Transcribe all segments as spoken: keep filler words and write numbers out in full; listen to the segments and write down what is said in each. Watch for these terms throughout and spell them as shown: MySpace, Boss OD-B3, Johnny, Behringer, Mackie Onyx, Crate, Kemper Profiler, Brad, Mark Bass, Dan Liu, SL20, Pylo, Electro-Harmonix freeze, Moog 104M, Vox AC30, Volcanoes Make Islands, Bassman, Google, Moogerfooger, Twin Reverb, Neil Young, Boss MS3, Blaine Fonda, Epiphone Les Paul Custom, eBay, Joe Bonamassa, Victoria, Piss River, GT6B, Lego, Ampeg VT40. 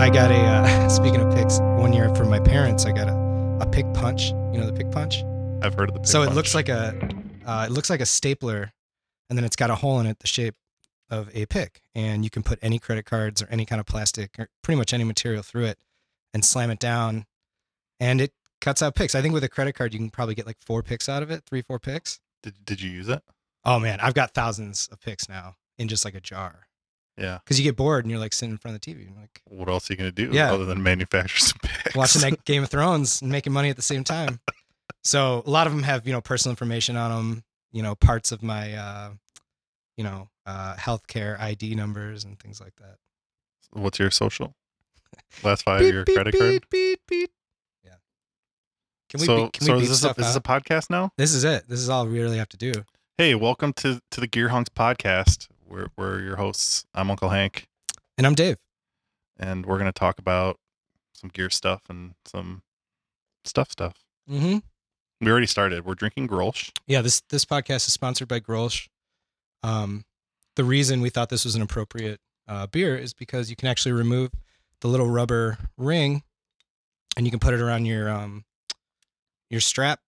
I got a, uh, speaking of picks, one year from my parents, I got a, a pick punch. You know the pick punch? I've heard of the pick so punch. So it looks like a, uh, it looks like a stapler, and then it's got a hole in it the shape of a pick. And you can put any credit cards or any kind of plastic or pretty much any material through it and slam it down. And it cuts out picks. I think with a credit card, you can probably get like four picks out of it, three, four picks. Did, did you use it? Oh, man. I've got thousands of picks now in just like a jar. Yeah. Because you get bored and you're like sitting in front of the T V. And like, what else are you going to do yeah. other than manufacture some picks? Watching that Game of Thrones and making money at the same time. So a lot of them have, you know, personal information on them, you know, parts of my, uh, you know, uh, healthcare I D numbers and things like that. What's your social? Last five beep, year beep, credit beep, card? Beep, beep, beep. Yeah. Can we so, be, can so we is, this a, is this a podcast now? This is it. This is all we really have to do. Hey, welcome to, to the Gear Hunks podcast. We're, we're your hosts. I'm Uncle Hank. And I'm Dave. And we're going to talk about some gear stuff and some stuff stuff. Mm-hmm. We already started. We're drinking Grolsch. Yeah, this this podcast is sponsored by Grolsch. Um, the reason we thought this was an appropriate uh, beer is because you can actually remove the little rubber ring and you can put it around your um your strap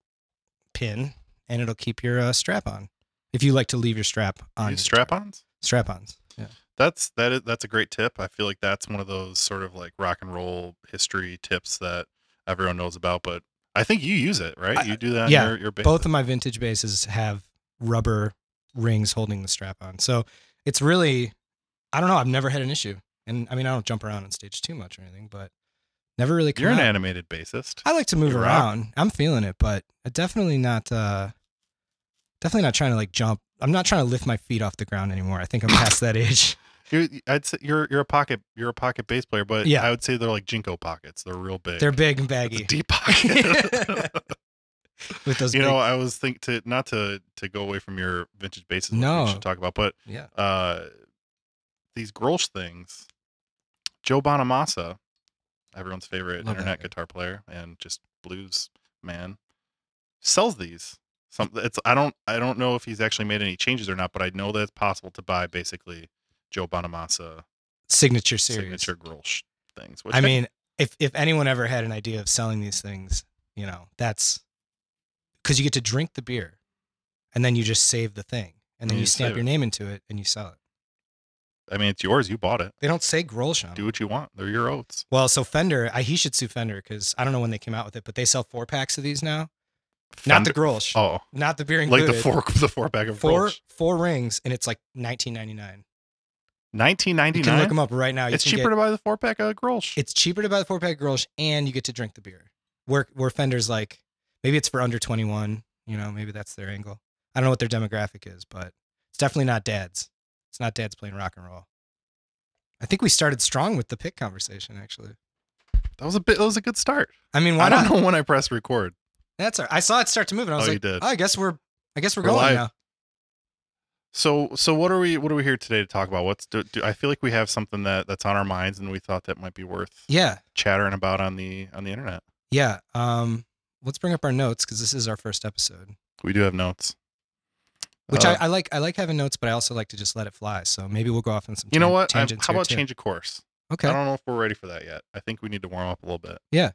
pin and it'll keep your uh, strap on. If you like to leave your strap on. Strap-ons? Strap-ons. Yeah. That's that is that's a great tip. I feel like that's one of those sort of like rock and roll history tips that everyone knows about, but I think you use it, right? I, you do that yeah, on your, your bass. Both of my vintage basses have rubber rings holding the strap on. So it's really, I don't know, I've never had an issue. And I mean, I don't jump around on stage too much or anything, but never really come You're out. An animated bassist. I like to move You're around. Rock. I'm feeling it, but definitely not uh Definitely not trying to like jump. I'm not trying to lift my feet off the ground anymore. I think I'm past that age. You're, I'd say you're you're a pocket you're a pocket bass player, but yeah. I would say they're like Jinko pockets. They're real big. They're big and baggy. It's a deep pocket. With those, you big... know, I was think to not to to go away from your vintage basses. No, we should talk about, but yeah, uh, these Grolsch things. Joe Bonamassa, everyone's favorite Love internet guitar player and just blues man, sells these. Some, it's I don't I don't know if he's actually made any changes or not, but I know that it's possible to buy basically Joe Bonamassa signature series signature Grolsch things. Which I, I mean, if if anyone ever had an idea of selling these things, you know, that's because you get to drink the beer, and then you just save the thing, and then and you, you stamp your name into it and you sell it. I mean, it's yours. You bought it. They don't say Grolsch on it. Do what you want. They're your oats. Well, so Fender, I, he should sue Fender because I don't know when they came out with it, but they sell four packs of these now. Fender. Not the Grolsch. Oh, not the beer included. Like the four, the four pack of four, Grolsch. Four rings, and it's like nineteen ninety nine. Nineteen ninety nine. You can look them up right now. You it's cheaper get, to buy the four pack of Grolsch. It's cheaper to buy the four pack of Grolsch, and you get to drink the beer. Where where Fender's like, maybe it's for under twenty one. You know, maybe that's their angle. I don't know what their demographic is, but it's definitely not dads. It's not dads playing rock and roll. I think we started strong with the pick conversation. Actually, that was a bit. That was a good start. I mean, why I don't not? know when I pressed record. That's all right. I saw it start to move, and I was oh, like, oh, I guess we're, I guess we're, we're going live. now. So, so what are we, what are we here today to talk about? What's, do, do I feel like we have something that, that's on our minds, and we thought that might be worth, yeah, chattering about on the, on the internet. Yeah. Um. Let's bring up our notes because this is our first episode. We do have notes, which uh, I, I like. I like having notes, but I also like to just let it fly. So maybe we'll go off on some. You know what? How about too. change of course? Okay. I don't know if we're ready for that yet. I think we need to warm up a little bit. Yeah.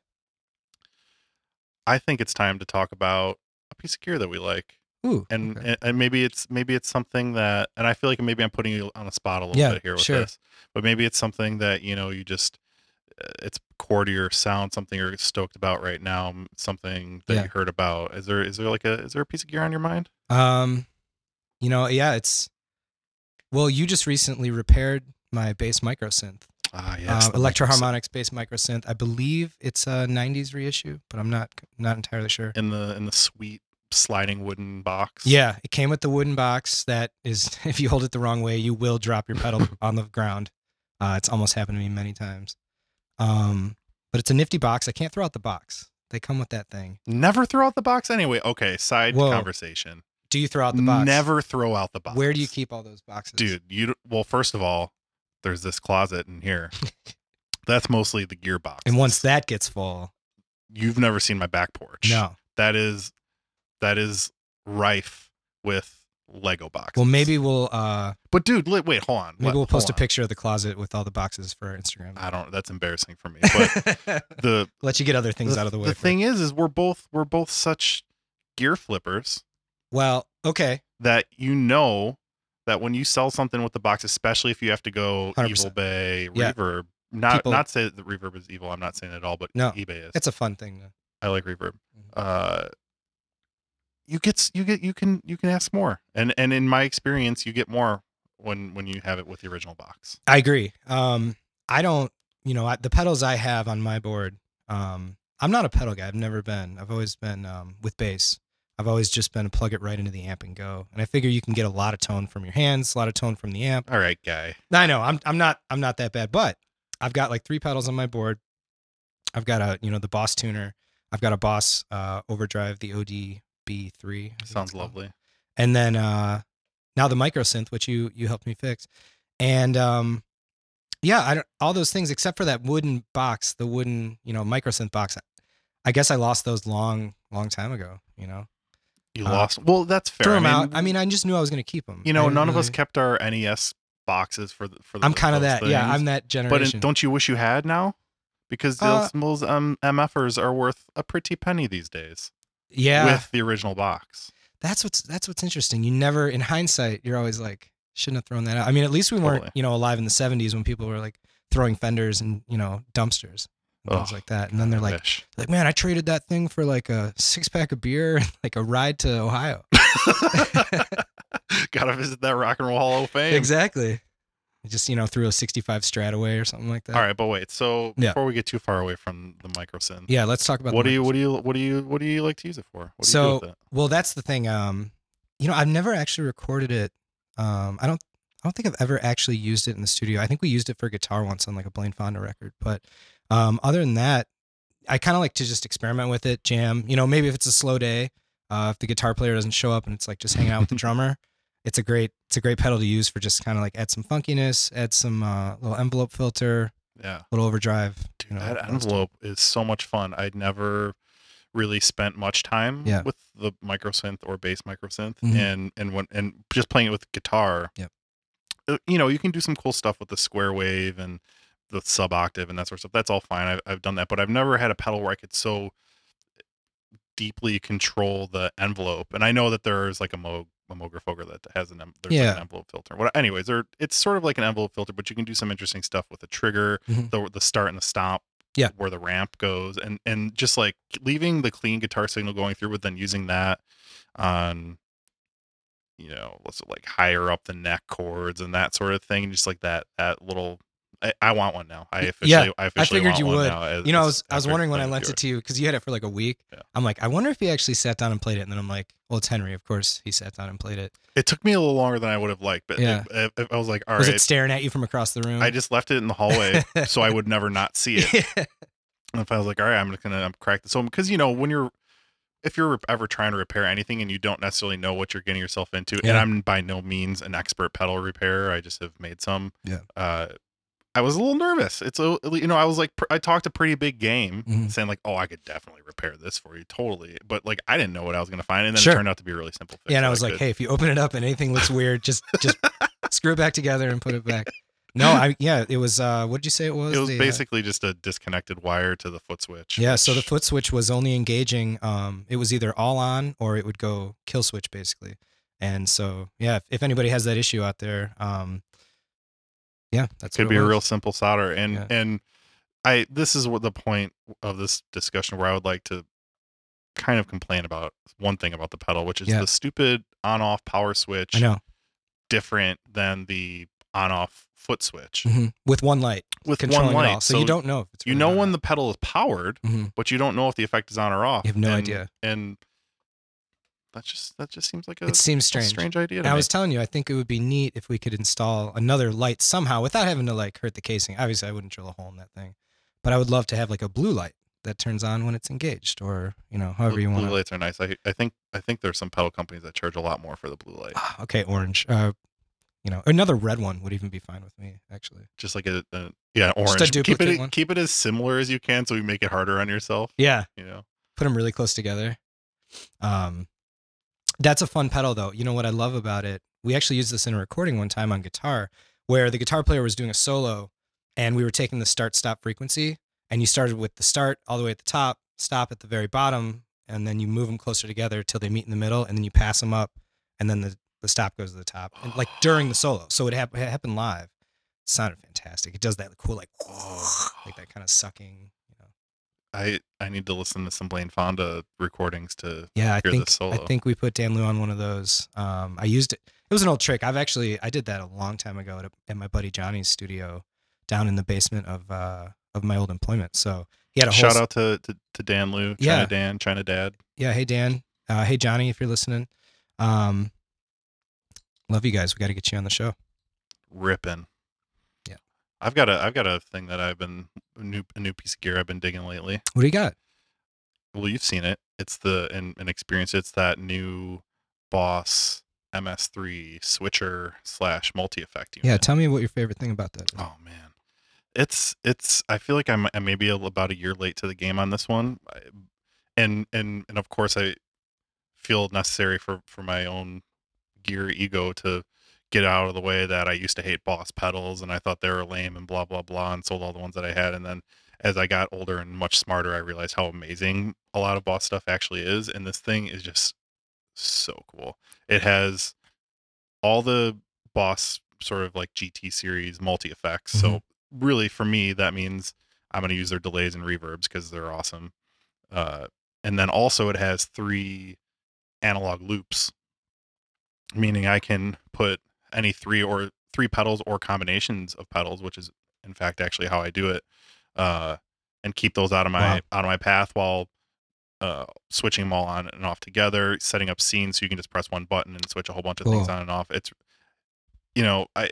I think it's time to talk about a piece of gear that we like. Ooh, and, okay. and and maybe it's maybe it's something that, and I feel like maybe I'm putting you on the spot a little yeah, bit here with sure. this, but maybe it's something that, you know, you just, it's core to your sound, something you're stoked about right now, something that yeah. you heard about. Is there is there like a is there a piece of gear on your mind? Um, you know, yeah, it's well, you just recently repaired my bass microsynth. Ah, yes, uh, Electro-Harmonix bass microsynth. I believe it's a nineties reissue, but I'm not not entirely sure. In the in the sweet sliding wooden box. Yeah, it came with the wooden box that is, if you hold it the wrong way, you will drop your pedal on the ground. Uh, it's almost happened to me many times. Um, but it's a nifty box. I can't throw out the box. They come with that thing. Never throw out the box anyway. Okay, side Whoa. conversation. Do you throw out the box? Never throw out the box. Where do you keep all those boxes? Dude, you well, first of all, there's this closet in here. That's mostly the gearbox. And once that gets full, you've never seen my back porch. No, that is, that is rife with Lego boxes. Well, maybe we'll. Uh, but dude, wait, wait hold on. Maybe let, we'll post a on. picture of the closet with all the boxes for our Instagram. I don't. That's embarrassing for me. But the let you get other things the, out of the way. The thing it. is, is we're both we're both such gear flippers. Well, okay. That you know that when you sell something with the box, especially if you have to go one hundred percent. Evil Bay yeah. Reverb. Not People, not say that the reverb is evil. I'm not saying it at all, but no, eBay is. It's a fun thing. Though. I like reverb. Mm-hmm. Uh, you get you get you can you can ask more, and and in my experience, you get more when when you have it with the original box. I agree. Um, I don't. You know, I, the pedals I have on my board. Um, I'm not a pedal guy. I've never been. I've always been um, with bass. I've always just been plug it right into the amp and go. And I figure you can get a lot of tone from your hands, a lot of tone from the amp. All right, guy. I know. I'm I'm not I'm not that bad, but. I've got like three pedals on my board. I've got a, you know, the Boss tuner. I've got a Boss uh, overdrive, the O D B three. Sounds lovely. And then uh, now the micro synth, which you you helped me fix. And um, yeah, I don't, all those things except for that wooden box, the wooden, you know, micro synth box. I guess I lost those long, long time ago, you know. You uh, lost. Well, that's fair. Threw them I mean, out. I mean, I just knew I was going to keep them. You know, none really... of us kept our N E S boxes for the, for the I'm kind of that things. yeah I'm that generation, but in, don't you wish you had now, because uh, those um, M Fers are worth a pretty penny these days yeah with the original box. That's what's that's what's interesting. You never, in hindsight, you're always like, shouldn't have thrown that out. I mean, at least we totally. weren't, you know, alive in the seventies when people were like throwing Fenders and, you know, dumpsters and oh, things like that, and then they're like fish. like man, I traded that thing for like a six pack of beer and like a ride to Ohio. Gotta visit that Rock and Roll Hall of Fame. Exactly. Just, you know, threw a sixty-five Strat away or something like that. All right, but wait. So yeah. before we get too far away from the micro synth, yeah, let's talk about what the do you what do you what do you what do you like to use it for? What do so you do with it? Well, that's the thing. Um, you know, I've never actually recorded it. Um, I don't I don't think I've ever actually used it in the studio. I think we used it for guitar once on like a Blaine Fonda record, but um, other than that, I kind of like to just experiment with it, jam. You know, maybe if it's a slow day. Uh, if the guitar player doesn't show up and it's like just hanging out with the drummer, it's a great it's a great pedal to use for just kind of like add some funkiness, add some uh, little envelope filter, yeah, little overdrive. Dude, you know, that envelope is so much fun. I'd never really spent much time yeah. with the micro synth or bass micro synth, mm-hmm. and and when and just playing it with guitar. Yep. You know, you can do some cool stuff with the square wave and the sub octave and that sort of stuff. That's all fine. I've I've done that, but I've never had a pedal where I could so deeply control the envelope. And I know that there's like a Moog, a Moogerfooger that has an, em- there's yeah. an envelope filter. What, anyways, there it's sort of like an envelope filter, but you can do some interesting stuff with the trigger, mm-hmm. the the start and the stop, yeah, where the ramp goes, and and just like leaving the clean guitar signal going through, but then using that on, you know, let's like higher up the neck chords and that sort of thing, and just like that that little. I, I want one now. I officially, yeah, I officially I figured want you one would. Now as, you know, I was, I was wondering when I lent it to you because you had it for like a week. Yeah. I'm like, I wonder if he actually sat down and played it. And then I'm like, well, it's Henry, of course. He sat down and played it. It took me a little longer than I would have liked, but yeah. it, it, I was like, all was right. Was it staring at you from across the room? I just left it in the hallway so I would never not see it. Yeah. And if I was like, all right, I'm gonna I'm crack this open, because you know when you're. If you're ever trying to repair anything and you don't necessarily know what you're getting yourself into, yeah. and I'm by no means an expert pedal repairer, I just have made some. Yeah. Uh, I was a little nervous. It's a, you know, I was like, I talked a pretty big game, mm-hmm. saying like, oh, I could definitely repair this for you, totally. But like, I didn't know what I was going to find, and then sure. it turned out to be a really simple fix. Yeah, and I was like, like hey, if you open it up and anything looks weird, just just screw it back together and put it back. No, I yeah, it was. Uh, what did you say it was? It was the, basically uh, just a disconnected wire to the foot switch. Yeah, which... so the foot switch was only engaging. Um, it was either all on or it would go kill switch basically. And so yeah, if, if anybody has that issue out there, um. Yeah, that's could be a real simple solder, and yeah. and I this is what the point of this discussion where I would like to kind of complain about one thing about the pedal, which is yeah. the stupid on-off power switch. I know, different than the on-off foot switch, mm-hmm. with one light, with one light, it all. So, so you don't know if it's you know when the pedal is powered, mm-hmm. but you don't know if the effect is on or off. You have no and, idea, and that just that just seems like a, it seems strange. a strange idea. To I was telling you, I think it would be neat if we could install another light somehow without having to like hurt the casing. Obviously, I wouldn't drill a hole in that thing, but I would love to have like a blue light that turns on when it's engaged, or you know, however blue, you want. Blue lights are nice. I I think I think there's some pedal companies that charge a lot more for the blue light. Ah, okay, orange. Uh, you know, another red one would even be fine with me, actually. Just like a, a yeah, orange. Just a keep it one. keep it as similar as you can, so you make it harder on yourself. Yeah, you know, put them really close together. Um. That's a fun pedal, though. You know what I love about it? We actually used this in a recording one time on guitar, where the guitar player was doing a solo, and we were taking the start-stop frequency, and you started with the start all the way at the top, stop at the very bottom, and then you move them closer together till they meet in the middle, and then you pass them up, and then the, the stop goes to the top, and, like during the solo. So it, ha- it happened live. It sounded fantastic. It does that cool, like, like that kind of sucking. I, I need to listen to some Blaine Fonda recordings to yeah, hear I think, the solo. I think we put Dan Liu on one of those. Um, I used it. It was an old trick. I've actually, I did that a long time ago at, a, at my buddy Johnny's studio down in the basement of uh, of my old employment. So he had a whole... Shout out to, to, to Dan Liu, China yeah. Dan, China Dad. Yeah, hey Dan. Uh, hey Johnny, if you're listening. Um, love you guys. We got to get you on the show. Rippin'. I've got a I've got a thing that I've been a new a new piece of gear I've been digging lately. What do you got? Well, you've seen it. It's the and, and experience. It's that new Boss M S three switcher slash multi effect. Yeah, tell me what your favorite thing about that is. Oh man, it's it's. I feel like I'm I may be about a year late to the game on this one, and and and of course I feel necessary for for my own gear ego to get out of the way that I used to hate Boss pedals and I thought they were lame and blah, blah, blah, and sold all the ones that I had. And then as I got older and much smarter, I realized how amazing a lot of Boss stuff actually is. And this thing is just so cool. It has all the Boss sort of like G T series multi effects. Mm-hmm. So really for me, that means I'm going to use their delays and reverbs because they're awesome. Uh, and then also it has three analog loops, meaning I can put any three or three pedals or combinations of pedals, which is in fact actually how I do it, uh, and keep those out of my wow. out of my path while uh, switching them all on and off together, setting up scenes so you can just press one button and switch a whole bunch of cool. things on and off. It's you know I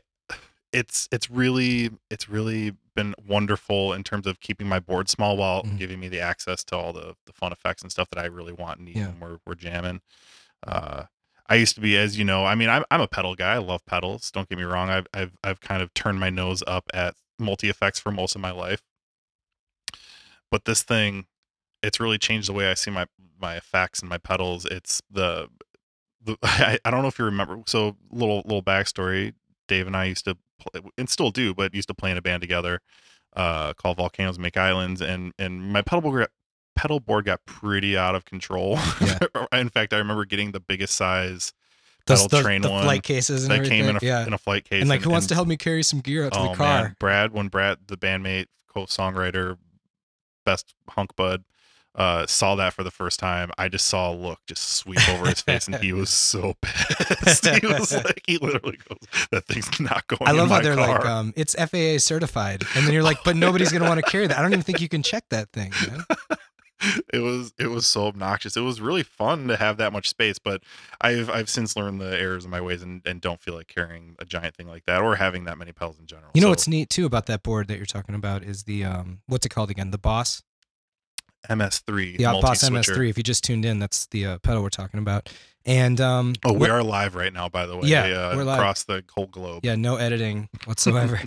it's it's really it's really been wonderful in terms of keeping my board small while mm-hmm. giving me the access to all the the fun effects and stuff that I really want and need yeah. when we're we're jamming. Uh, I used to be, as you know, I mean, I'm I'm a pedal guy. I love pedals. Don't get me wrong. I've I've I've kind of turned my nose up at multi effects for most of my life. But this thing, it's really changed the way I see my, my effects and my pedals. It's the, the I, I don't know if you remember. So little little backstory. Dave and I used to play, and still do, but used to play in a band together, uh, called Volcanoes Make Islands, and and my pedal grip. pedal board got pretty out of control. Yeah. In fact, I remember getting the biggest size pedal the, the, train the one flight cases and that everything. came in a, yeah. in a flight case. And like, and, who wants and, to help me carry some gear out to oh, the car? Man. Brad, when Brad, the bandmate, co-songwriter, best hunk bud, uh, saw that for the first time, I just saw a look just sweep over his face, and he was so pissed. He was like, he literally goes, "That thing's not going." I love in my how they're car. like, um, "It's F A A certified," and then you're like, "But nobody's gonna want to carry that. I don't even think you can check that thing." Man. It was it was so obnoxious. It was really fun to have that much space, but I've I've since learned the errors of my ways and, and don't feel like carrying a giant thing like that or having that many pedals in general. You know so, what's neat too about that board that you're talking about is the um what's it called again? The Boss M S three. Yeah, Boss M S three. If you just tuned in, that's the uh, pedal we're talking about. And um oh, we are live right now, by the way. Yeah, they, uh, we're live across the whole globe. Yeah, no editing whatsoever.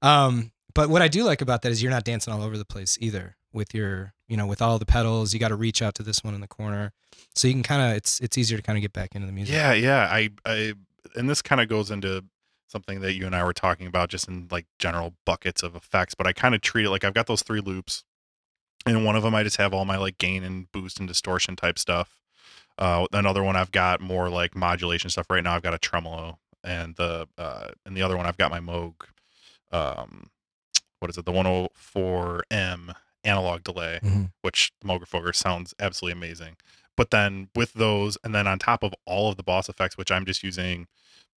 um, but what I do like about that is you're not dancing all over the place either with your. You know, with all the pedals, you got to reach out to this one in the corner, so you can kind of it's it's easier to kind of get back into the music. Yeah, yeah. I, I and this kind of goes into something that you and I were talking about, just in like general buckets of effects. But I kind of treat it like I've got those three loops, and one of them I just have all my like gain and boost and distortion type stuff. Uh, another one I've got more like modulation stuff. Right now I've got a tremolo, and the uh, and the other one I've got my Moog, um, what is it, the one oh four M. Analog delay, mm-hmm. which Moogerfooger sounds absolutely amazing. But then with those, and then on top of all of the Boss effects, which I'm just using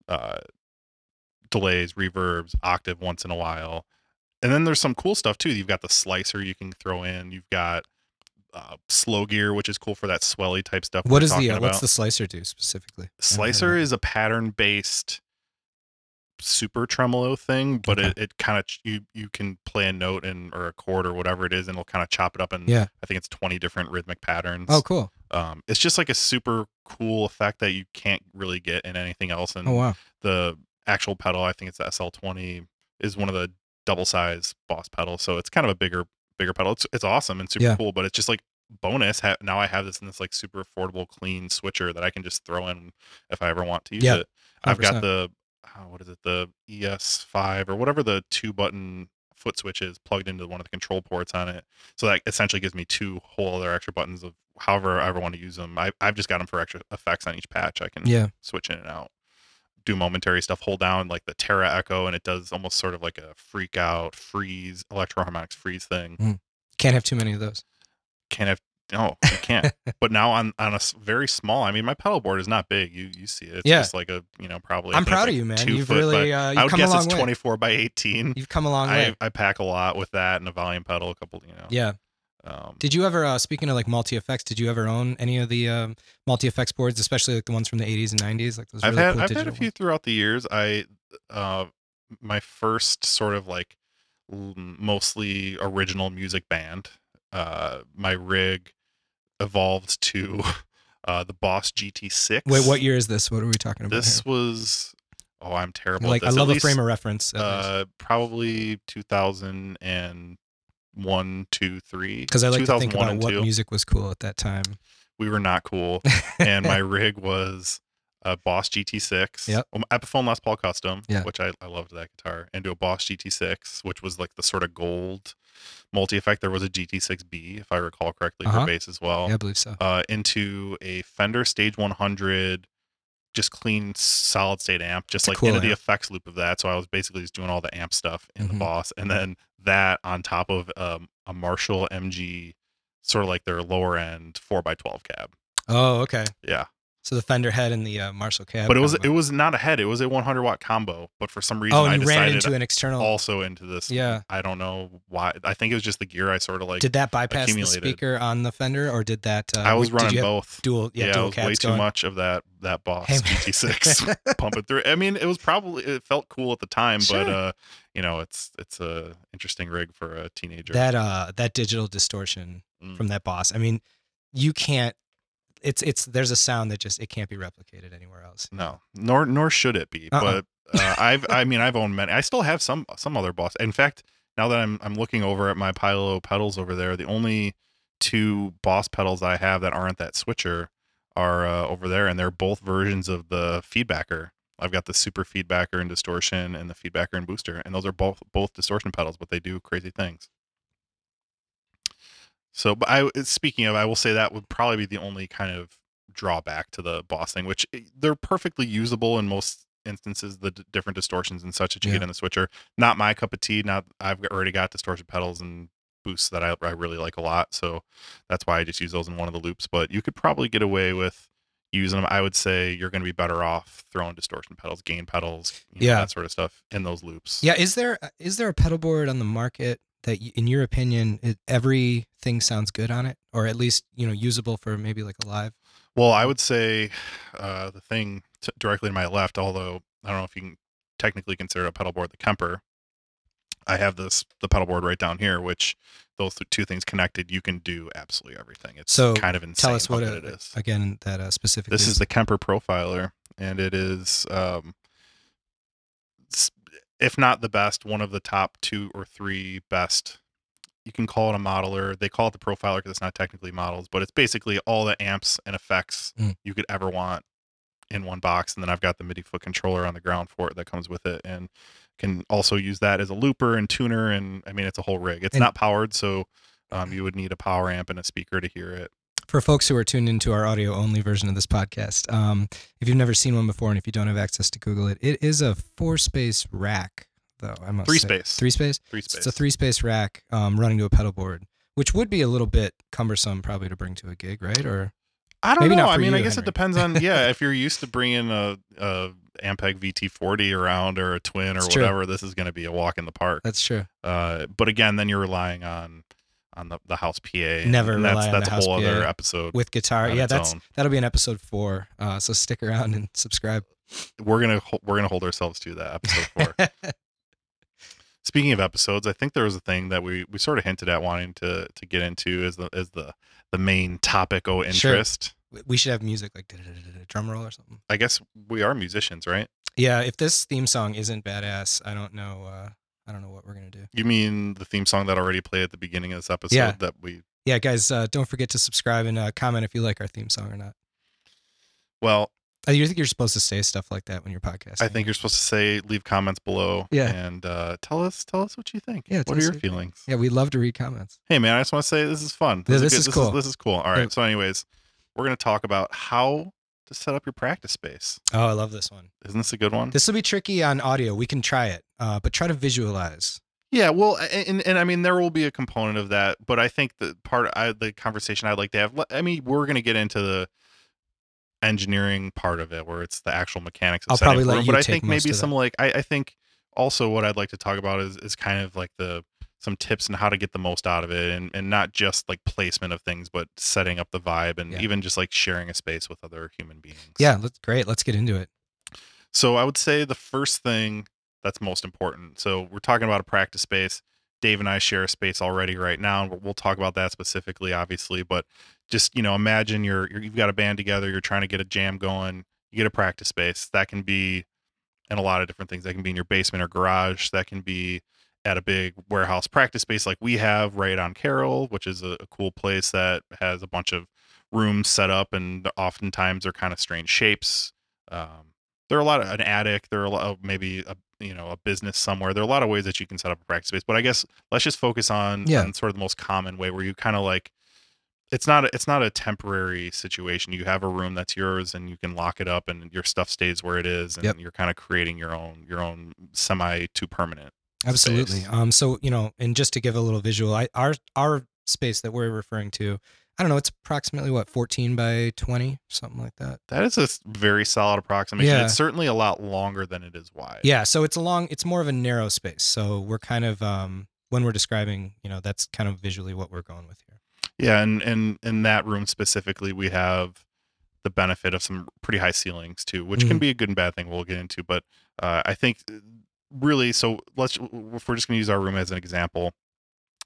uh, delays, reverbs, octave once in a while. And then there's some cool stuff too. You've got the slicer you can throw in. You've got uh, slow gear, which is cool for that swelly type stuff. What is the uh, what's the slicer do specifically? Slicer is a pattern based super tremolo thing, but okay. it, it kind of you you can play a note and or a chord or whatever it is, and it'll kind of chop it up, and yeah. I think it's twenty different rhythmic patterns. Oh, cool! Um, it's just like a super cool effect that you can't really get in anything else. And oh, wow. the actual pedal, I think it's the S L twenty, is one of the double size Boss pedals, so it's kind of a bigger bigger pedal. It's it's awesome and super yeah. cool, but it's just like bonus, ha- now I have this in this like super affordable, clean switcher that I can just throw in if I ever want to use yeah, it. I've one hundred percent. Got the, oh, what is it, the E S five or whatever the two button foot switch is plugged into one of the control ports on it. So that essentially gives me two whole other extra buttons of however I ever want to use them. I, I've just got them for extra effects on each patch. I can yeah. switch in and out, do momentary stuff, hold down like the Terra Echo, and it does almost sort of like a freak out, freeze, Electro-Harmonix freeze thing. Mm. Can't have too many of those. Can't have no, you can't. But now on on a very small. I mean, my pedal board is not big. You you see it. It's yeah. just like a you know probably. I'm proud like of you, man. You've foot, really. Uh, you've I would come guess a long it's way. twenty-four by eighteen. You've come a long I, way. I pack a lot with that and a volume pedal, a couple. You know. Yeah. Um, did you ever uh, speaking of like multi effects? Did you ever own any of the um, multi effects boards, especially like the ones from the eighties and nineties? Like those. I've really had cool I've had a few ones. Throughout the years. I uh, my first sort of like mostly original music band. Uh, my rig evolved to uh, the Boss G T six. Wait, what year is this? What are we talking about? This here? was oh, I'm terrible. Like at this. I love at a least, frame of reference. Uh, probably two thousand one, two, three. Because I like to think about what music was cool at that time. We were not cool, and my rig was a Boss G T six, yep. Epiphone Les Paul Custom, yeah. which I, I loved that guitar, and to a Boss G T six, which was like the sort of gold. Multi-effect. There was a G T six B, if I recall correctly, uh-huh. for bass as well. Yeah, I believe so. Uh, into a Fender Stage one hundred, just clean solid state amp, just it's like cool into amp. The effects loop of that. So I was basically just doing all the amp stuff in mm-hmm. the Boss, and then that on top of um, a Marshall M G, sort of like their lower end four by twelve cab. Oh, okay. Yeah. So the Fender head and the uh, Marshall cab. But it was combo. It was not a head. It was a one hundred watt combo. But for some reason, oh, and I decided ran into an external. Also into this. Yeah. I don't know why. I think it was just the gear I sort of like. Did that bypass the speaker on the Fender, or did that? Uh, I was running both. Dual. Yeah. yeah dual it was cabs way too going. Much of that that Boss hey, G T six pumping through. I mean, it was probably it felt cool at the time, sure. but uh, you know, it's it's a interesting rig for a teenager. That uh, that digital distortion mm. from that Boss. I mean, you can't. It's it's there's a sound that just it can't be replicated anywhere else. No, nor nor should it be. Uh-uh. But uh, I've I mean I've owned many. I still have some some other Boss. In fact, now that I'm I'm looking over at my Pylo pedals over there, the only two Boss pedals I have that aren't that switcher are uh, over there, and they're both versions of the feedbacker. I've got the super feedbacker and distortion, and the feedbacker and booster, and those are both both distortion pedals, but they do crazy things. So, but I, speaking of, I will say that would probably be the only kind of drawback to the Boss thing, which they're perfectly usable in most instances, the d- different distortions and such that you yeah. get in the switcher. Not my cup of tea. Not I've already got distortion pedals and boosts that I, I really like a lot. So that's why I just use those in one of the loops, but you could probably get away with using them. I would say you're going to be better off throwing distortion pedals, gain pedals, you know, yeah. that sort of stuff in those loops. Yeah. Is there, is there a pedal board on the market that in your opinion, it, everything sounds good on it, or at least, you know, usable for maybe like a live? Well, I would say uh, the thing t- directly to my left, although I don't know if you can technically consider a pedal board, the Kemper, I have this, the pedal board right down here, which those two things connected, you can do absolutely everything. It's so kind of insane. Tell us what a, it is. Again, that uh, specific. This is, is the Kemper Profiler, and it is, um, if not the best, one of the top two or three best. You can call it a modeler. They call it the profiler because it's not technically models, but it's basically all the amps and effects mm. you could ever want in one box. And then I've got the MIDI foot controller on the ground for it that comes with it, and can also use that as a looper and tuner. And I mean, it's a whole rig. It's and, not powered, so um, you would need a power amp and a speaker to hear it. For folks who are tuned into our audio only version of this podcast, um, if you've never seen one before and if you don't have access to Google it, it is a four space rack, though. I must three say. space. Three space? Three space. So it's a three space rack um, running to a pedal board, which would be a little bit cumbersome probably to bring to a gig, right? Or I don't maybe know. Not I mean, you, I guess Henry. It depends on, yeah, if you're used to bringing a, a Ampeg V T forty around or a Twin or it's whatever, true. This is going to be a walk in the park. That's true. Uh, but again, then you're relying on. on the, the house P A. Never and that's, rely on that's the house P A. That's a whole other episode. With guitar. Yeah, that's own. That'll be in episode four. Uh, so stick around and subscribe. We're going to we're gonna hold ourselves to that episode four. Speaking of episodes, I think there was a thing that we, we sort of hinted at wanting to to get into as the as the, the main topic of interest. Sure. We should have music like drum roll or something. I guess we are musicians, right? Yeah, if this theme song isn't badass, I don't know... Uh... I don't know what we're going to do. You mean the theme song that already played at the beginning of this episode yeah. that we yeah, guys, uh, don't forget to subscribe and uh, comment if you like our theme song or not. Well, I think you're supposed to say stuff like that when you're podcasting. I think you're supposed to say, leave comments below, yeah, and uh, tell us tell us what you think. Yeah, what are your feelings? Yeah, we love to read comments. Hey, man, I just want to say this is fun. This, yeah, this is, good, is this cool. Is, this is cool. All right, yeah. So anyways, we're going to talk about how to set up your practice space. Oh, I love this one. Isn't this a good one? This will be tricky on audio. We can try it, uh, but try to visualize. Yeah, well, and, and I mean, there will be a component of that, but I think the part of the conversation I'd like to have, I mean, we're going to get into the engineering part of it where it's the actual mechanics of I'll setting room, but I think maybe some that. like I, I think also what I'd like to talk about is is kind of like the some tips on how to get the most out of it, and, and not just like placement of things, but setting up the vibe, and yeah. even just like sharing a space with other human beings. Yeah, that's great. Let's get into it. So I would say the first thing that's most important. So we're talking about a practice space. Dave and I share a space already right now, and we'll talk about that specifically, obviously, but just, you know, imagine you're, you're, you've got a band together, you're trying to get a jam going, you get a practice space. That can be in a lot of different things. That can be in your basement or garage. That can be at a big warehouse practice space like we have right on Carroll, which is a, a cool place that has a bunch of rooms set up, and oftentimes they're kind of strange shapes. Um, there are a lot of an attic. There are a lot of maybe a you know, a business somewhere. There are a lot of ways that you can set up a practice space, but I guess let's just focus on, yeah. on sort of the most common way where you kind of like, it's not, a, it's not a temporary situation. You have a room that's yours and you can lock it up and your stuff stays where it is. And yep. you're kind of creating your own, your own semi to permanent. Absolutely. Space. Um, so, you know, and just to give a little visual, I, our, our space that we're referring to, I don't know, it's approximately what, fourteen by twenty, something like that. That is a very solid approximation. Yeah. It's certainly a lot longer than it is wide. Yeah, so it's a long, it's more of a narrow space. So we're kind of, um, when we're describing, you know, that's kind of visually what we're going with here. Yeah, and and in that room specifically, we have the benefit of some pretty high ceilings too, which mm-hmm. can be a good and bad thing we'll get into. But uh, I think really, so let's, if we're just going to use our room as an example,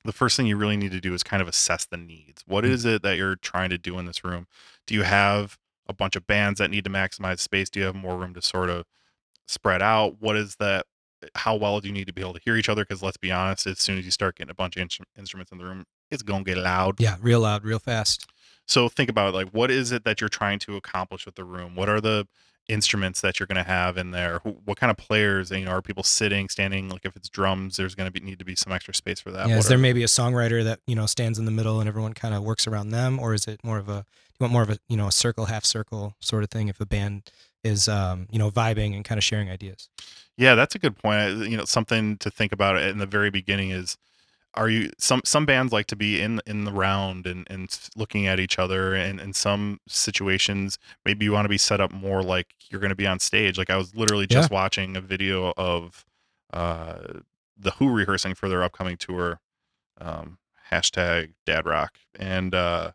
the first thing you really need to do is kind of assess the needs. What is it that you're trying to do in this room? Do you have a bunch of bands that need to maximize space? Do you have more room to sort of spread out? What is that? How well do you need to be able to hear each other? Because let's be honest, as soon as you start getting a bunch of in- instruments in the room, it's going to get loud. Yeah, real loud, real fast. So think about it. Like, what is it that you're trying to accomplish with the room? What are the instruments that you're going to have in there? What kind of players, you know, are people sitting, standing? Like if it's drums, there's going to be need to be some extra space for that. Yeah, is there maybe a songwriter that, you know, stands in the middle and everyone kind of works around them? Or is it more of a, you want more of a, you know, a circle, half circle sort of thing if a band is, um, you know, vibing and kind of sharing ideas? Yeah, that's a good point. You know, something to think about in the very beginning is, are you, some, some bands like to be in, in the round and, and looking at each other, and in some situations, maybe you want to be set up more like you're going to be on stage. Like I was literally just yeah. watching a video of, uh, the Who rehearsing for their upcoming tour, um, hashtag dad rock. And, uh,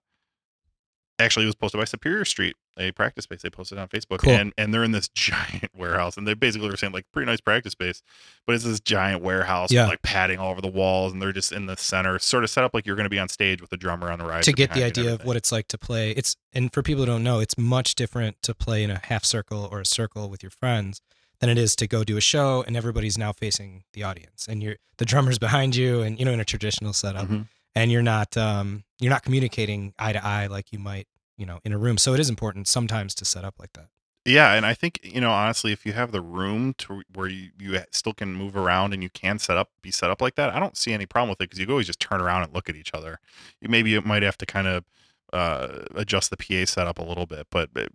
actually it was posted by Superior Street, a practice space they posted on Facebook. Cool. And and they're in this giant warehouse, and they basically were saying like pretty nice practice space, but it's this giant warehouse yeah. with like padding all over the walls, and they're just in the center, sort of set up like you're going to be on stage with a drummer on the riser. To get the idea of what it's like to play. It's, and for people who don't know, it's much different to play in a half circle or a circle with your friends than it is to go do a show and everybody's now facing the audience and you're the drummer's behind you, and you know, in a traditional setup. Mm-hmm. And you're not um, you're not communicating eye to eye like you might, you know, in a room. So it is important sometimes to set up like that. Yeah, and I think, you know, honestly, if you have the room to where you, you still can move around and you can set up, be set up like that, I don't see any problem with it because you can always just turn around and look at each other. You, maybe you might have to kind of uh, adjust the P A setup a little bit, but it,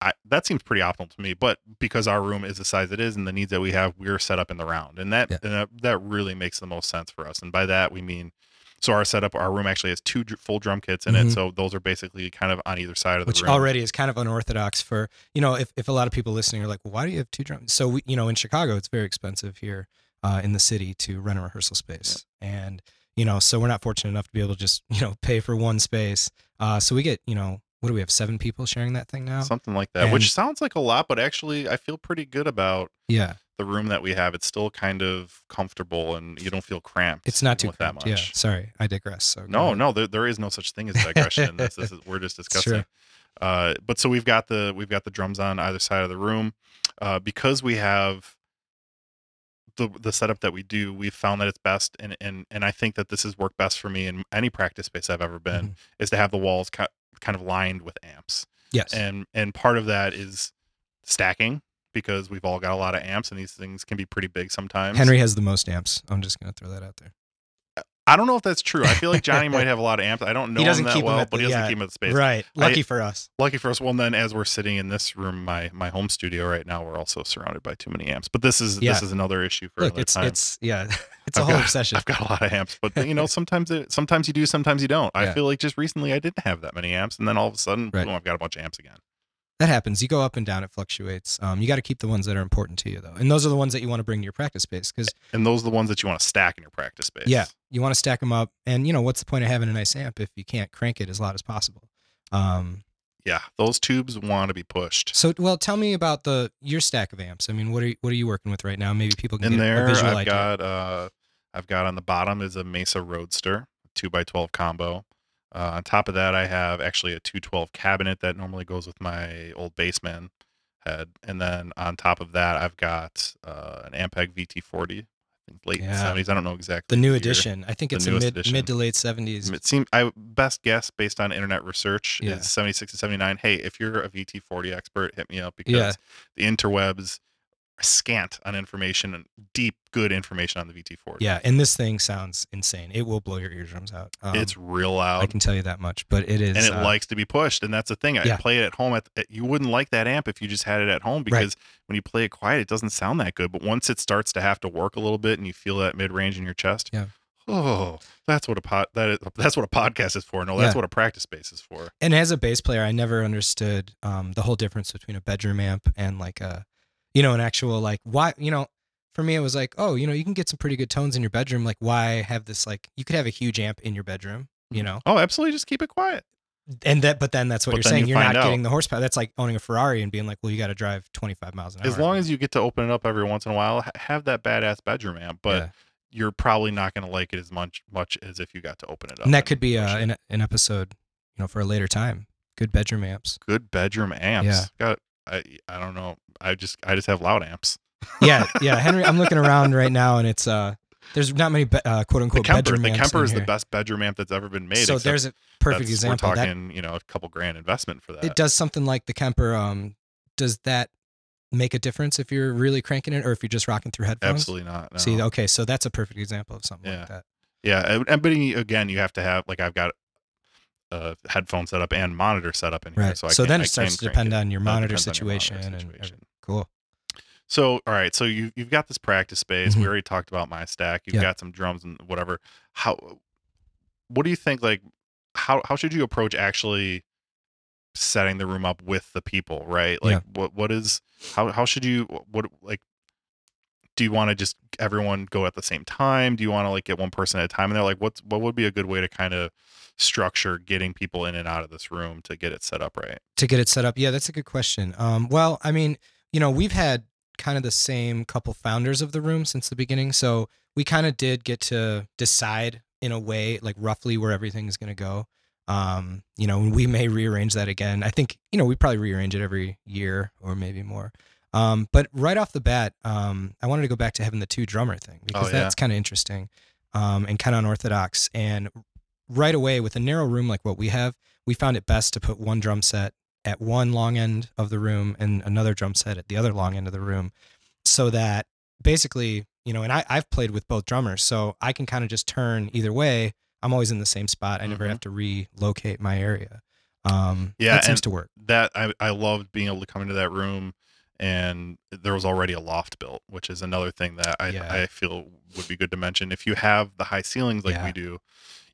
I, that seems pretty optimal to me. But because our room is the size it is and the needs that we have, we're set up in the round, and that yeah. and that, that really makes the most sense for us. And by that we mean, so our setup, our room actually has two full drum kits in mm-hmm. it. So those are basically kind of on either side of the Which room. Which already is kind of unorthodox for, you know, if, if a lot of people listening are like, well, why do you have two drums? So, we, you know, in Chicago, it's very expensive here uh, in the city to rent a rehearsal space. Yeah. And, you know, so we're not fortunate enough to be able to just, you know, pay for one space. Uh, so we get, you know, what do we have, seven people sharing that thing now? Something like that, and, which sounds like a lot, but actually I feel pretty good about yeah. the room that we have. It's still kind of comfortable and you don't feel cramped. It's not too cramped, that much. Yeah. Sorry, I digress. So no, ahead. no, there, there is no such thing as digression in this. This is, we're just discussing. Uh, but so we've got the, we've got the drums on either side of the room. Uh, because we have the the setup that we do, we've found that it's best, and and and I think that this has worked best for me in any practice space I've ever been, mm-hmm. is to have the walls ca- kind of lined with amps. Yes. And and part of that is stacking, because we've all got a lot of amps, and these things can be pretty big sometimes. Henry has the most amps. I'm just going to throw that out there. I don't know if that's true. I feel like Johnny might have a lot of amps. I don't know he doesn't him that keep well, him the, but he doesn't yeah, keep him at the space. Right. Lucky I, for us. Lucky for us. Well, and then as we're sitting in this room, my my home studio right now, we're also surrounded by too many amps. But this is yeah. this is another issue for Look, another it's, time. It's yeah, it's I've a whole got, obsession. I've got a lot of amps, but you know, sometimes it, sometimes you do, sometimes you don't. I yeah. feel like just recently I didn't have that many amps, and then all of a sudden, right. boom, I've got a bunch of amps again. That happens. You go up and down. It fluctuates. Um, you got to keep the ones that are important to you, though. And those are the ones that you want to bring to your practice space. Cause, and those are the ones that you want to stack in your practice space. Yeah. You want to stack them up. And, you know, what's the point of having a nice amp if you can't crank it as loud as possible? Um, yeah. Those tubes want to be pushed. So, well, tell me about the your stack of amps. I mean, what are you, what are you working with right now? Maybe people can in get there, a visual I've idea. Got, uh, I've got on the bottom is a Mesa Roadster, two by twelve combo. Uh, on top of that, I have actually a two twelve cabinet that normally goes with my old Bassman head. And then on top of that, I've got uh, an Ampeg V T forty, I think late yeah. seventies. I don't know exactly. The new the edition. I think it's a mid, mid to late seventies. It seems, I best guess based on internet research yeah. is seventy-six and seventy-nine. Hey, if you're a V T forty expert, hit me up because yeah. the interwebs are scant on information and deep, good information on the V T forty. Yeah, and this thing sounds insane. It will blow your eardrums out. Um, it's real loud. I can tell you that much, but it is. And it uh, likes to be pushed, and that's the thing. I yeah. play it at home. At, at, you wouldn't like that amp if you just had it at home because right. when you play it quiet, it doesn't sound that good. But once it starts to have to work a little bit and you feel that mid-range in your chest, yeah. oh, that's what a pod, that is, that's what a podcast is for. No, that's yeah. what a practice space is for. And as a bass player, I never understood um, the whole difference between a bedroom amp and like a, you know, an actual like, why, you know, for me, it was like, oh, you know, you can get some pretty good tones in your bedroom. Like, why have this? Like, you could have a huge amp in your bedroom, you know? Oh, absolutely. Just keep it quiet. And that, but then that's what but you're saying. You you're not out. Getting the horsepower. That's like owning a Ferrari and being like, well, you got to drive twenty-five miles an hour. As long as you get to open it up every once in a while, have that badass bedroom amp, but yeah. you're probably not going to like it as much, much as if you got to open it up. And that could be uh, an, an episode, you know, for a later time. Good bedroom amps. Good bedroom amps. Yeah. Got, I, I don't know. I just, I just have loud amps. yeah, yeah, Henry. I'm looking around right now, and it's uh, there's not many be- uh, quote unquote the Kemper, bedroom amps. The Kemper is here. The best bedroom amp that's ever been made. So there's a perfect example. We're talking, that, you know, a couple grand investment for that. It does something like the Kemper. Um, does that make a difference if you're really cranking it, or if you're just rocking through headphones? Absolutely not. No. See, okay, so that's a perfect example of something yeah. like that. Yeah, and but again, you have to have like I've got uh headphone setup and monitor setup in here, right. so I so then it I starts to depend it. on your monitor situation. On your monitor situation. And, cool. So, all right. So you, you've got this practice space. Mm-hmm. We already talked about my stack. You've yeah. got some drums and whatever. How, what do you think, like, how, how should you approach actually setting the room up with the people, right? Like yeah. what, what is, how, how should you, what, like, do you want to just everyone go at the same time? Do you want to like get one person at a time? And they're like, what's, what would be a good way to kind of structure getting people in and out of this room to get it set up, right? To get it set up. Yeah, that's a good question. Um, well, I mean, you know, we've had kind of the same couple founders of the room since the beginning. So we kind of did get to decide in a way, like roughly where everything is going to go. Um, you know, we may rearrange that again. I think, you know, we probably rearrange it every year or maybe more. Um, but right off the bat, um, I wanted to go back to having the two drummer thing because oh, yeah. that's kind of interesting, um, and kind of unorthodox. And right away with a narrow room, like what we have, we found it best to put one drum set at one long end of the room and another drum set at the other long end of the room, so that basically, you know, and I, I've played with both drummers, so I can kind of just turn either way. I'm always in the same spot. I never mm-hmm. have to relocate my area. Um, yeah, that seems to work. That I, I loved being able to come into that room, and there was already a loft built, which is another thing that I, yeah. I feel would be good to mention. If you have the high ceilings like yeah. we do,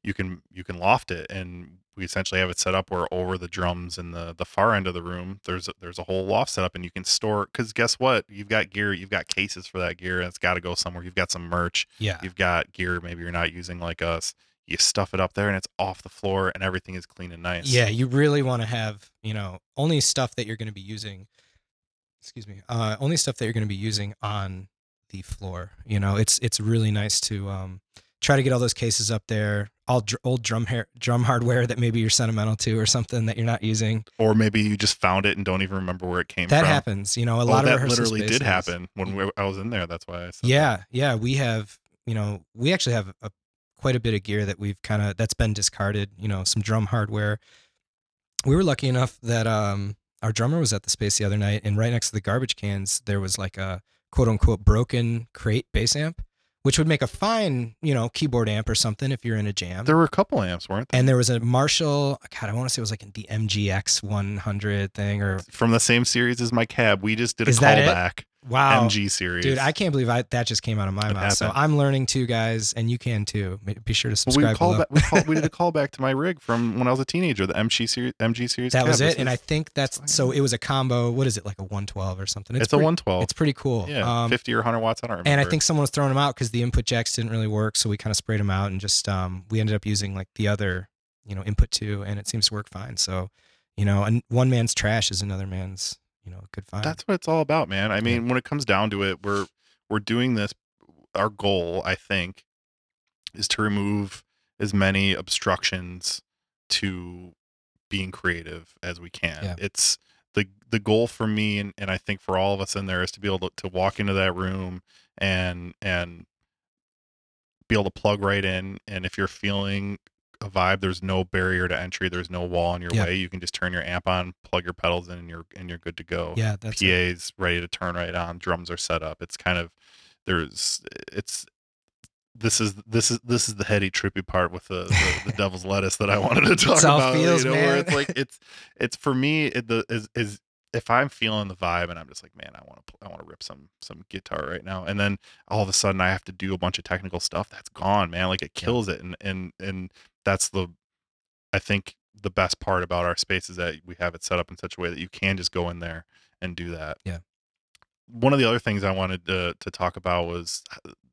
you can you can loft it, and we essentially have it set up where over the drums and the the far end of the room there's a, there's a whole loft set up, and you can store, because guess what, you've got gear, you've got cases for that gear, and it's got to go somewhere. You've got some merch, yeah you've got gear maybe you're not using like us, you stuff it up there and it's off the floor and everything is clean and nice. Yeah you really want to have, you know, only stuff that you're going to be using excuse me uh only stuff that you're going to be using on the floor. You know, it's it's really nice to um try to get all those cases up there, all dr- old drum hair, drum hardware that maybe you're sentimental to or something that you're not using. Or maybe you just found it and don't even remember where it came that from. That happens. You know, a oh, lot of rehearsal spaces. That literally did happen when we, I was in there. That's why I said Yeah, that. yeah. We have, you know, we actually have a, quite a bit of gear that we've kind of, that's been discarded, you know, some drum hardware. We were lucky enough that um, our drummer was at the space the other night, and right next to the garbage cans, there was like a quote-unquote broken Crate bass amp, which would make a fine, you know, keyboard amp or something if you're in a jam. There were a couple amps, weren't there? And there was a Marshall, God, I want to say it was like the M G X one hundred thing, or from the same series as my cab. We just did a callback. Wow. M G series. Dude, I can't believe I, that just came out of my it mouth. Happened. So I'm learning too, guys, and you can too. Be sure to subscribe. Well, we, back, we, call, we did a callback to my rig from when I was a teenager, the M G series. M G series. That cab. was it. This and is, I think that's, so it was a combo. What is it? Like a one twelve or something. It's, it's pretty, a one twelve. It's pretty cool. Yeah, um, fifty or one hundred watts. I don't remember. And I think someone was throwing them out because the input jacks didn't really work. So we kind of sprayed them out and just, um, we ended up using like the other, you know, input two, and it seems to work fine. So, you know, and one man's trash is another man's, you know, good find. That's what it's all about, man. I mean, yeah. when it comes down to it, we're we're doing this. Our goal, I think, is to remove as many obstructions to being creative as we can. Yeah. It's the the goal for me, and, and I think for all of us in there, is to be able to, to walk into that room and and be able to plug right in. And if you're feeling a vibe, there's no barrier to entry, there's no wall in your yeah. way. You can just turn your amp on, plug your pedals in, and you're and you're good to go. Yeah, that's P A's it. ready to turn right on, drums are set up. It's kind of there's it's this is this is this is the heady, trippy part with the the, the devil's lettuce that I wanted to talk it's about. Feels, you know, man. Where it's like it's it's for me it, the is is if I'm feeling the vibe and I'm just like, man, I want to I want to rip some some guitar right now, and then all of a sudden I have to do a bunch of technical stuff. That's gone, man. Like it kills yeah. it, and and and. That's the, I think the best part about our space is that we have it set up in such a way that you can just go in there and do that. Yeah. One of the other things I wanted to, to talk about was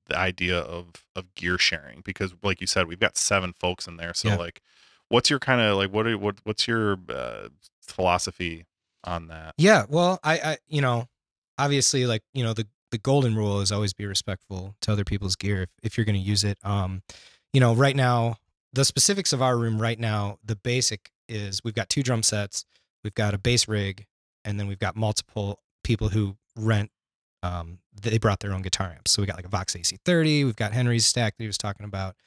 the idea of, of gear sharing, because like you said, we've got seven folks in there. So yeah. like, what's your kind of like, what are, what, what's your uh, philosophy on that? Yeah. Well, I, I, you know, obviously like, you know, the, the golden rule is always be respectful to other people's gear if, if you're going to use it. Um, you know, right now, the specifics of our room right now, the basic is we've got two drum sets, we've got a bass rig, and then we've got multiple people who rent, um, they brought their own guitar amps. So we got like a Vox A C thirty, we've got Henry's stack that he was talking about.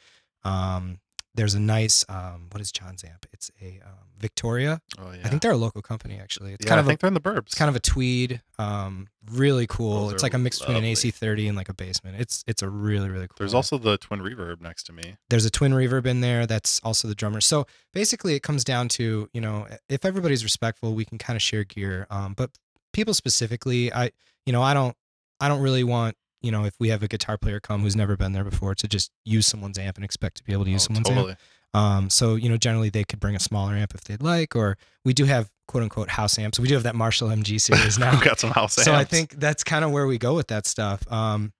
Um, there's a nice, um, what is John's amp? It's a um, Victoria. Oh, yeah. I think they're a local company, actually. It's yeah, kind of I think a, they're in the burbs. It's kind of a tweed, um, really cool. Those it's like a mix lovely. between an A C thirty and like a Bassman. It's it's a really, really cool There's amp. Also the Twin Reverb next to me. There's a Twin Reverb in there. That's also the drummer. So basically it comes down to, you know, if everybody's respectful, we can kind of share gear. Um, but people specifically, I, you know, I don't, I don't really want, you know, if we have a guitar player come who's never been there before, to just use someone's amp and expect to be able to use oh, someone's totally. amp. Um, so, you know, generally they could bring a smaller amp if they'd like, or we do have quote unquote house amps. We do have that Marshall M G series now. We've got some house amps. So I think that's kind of where we go with that stuff. Um,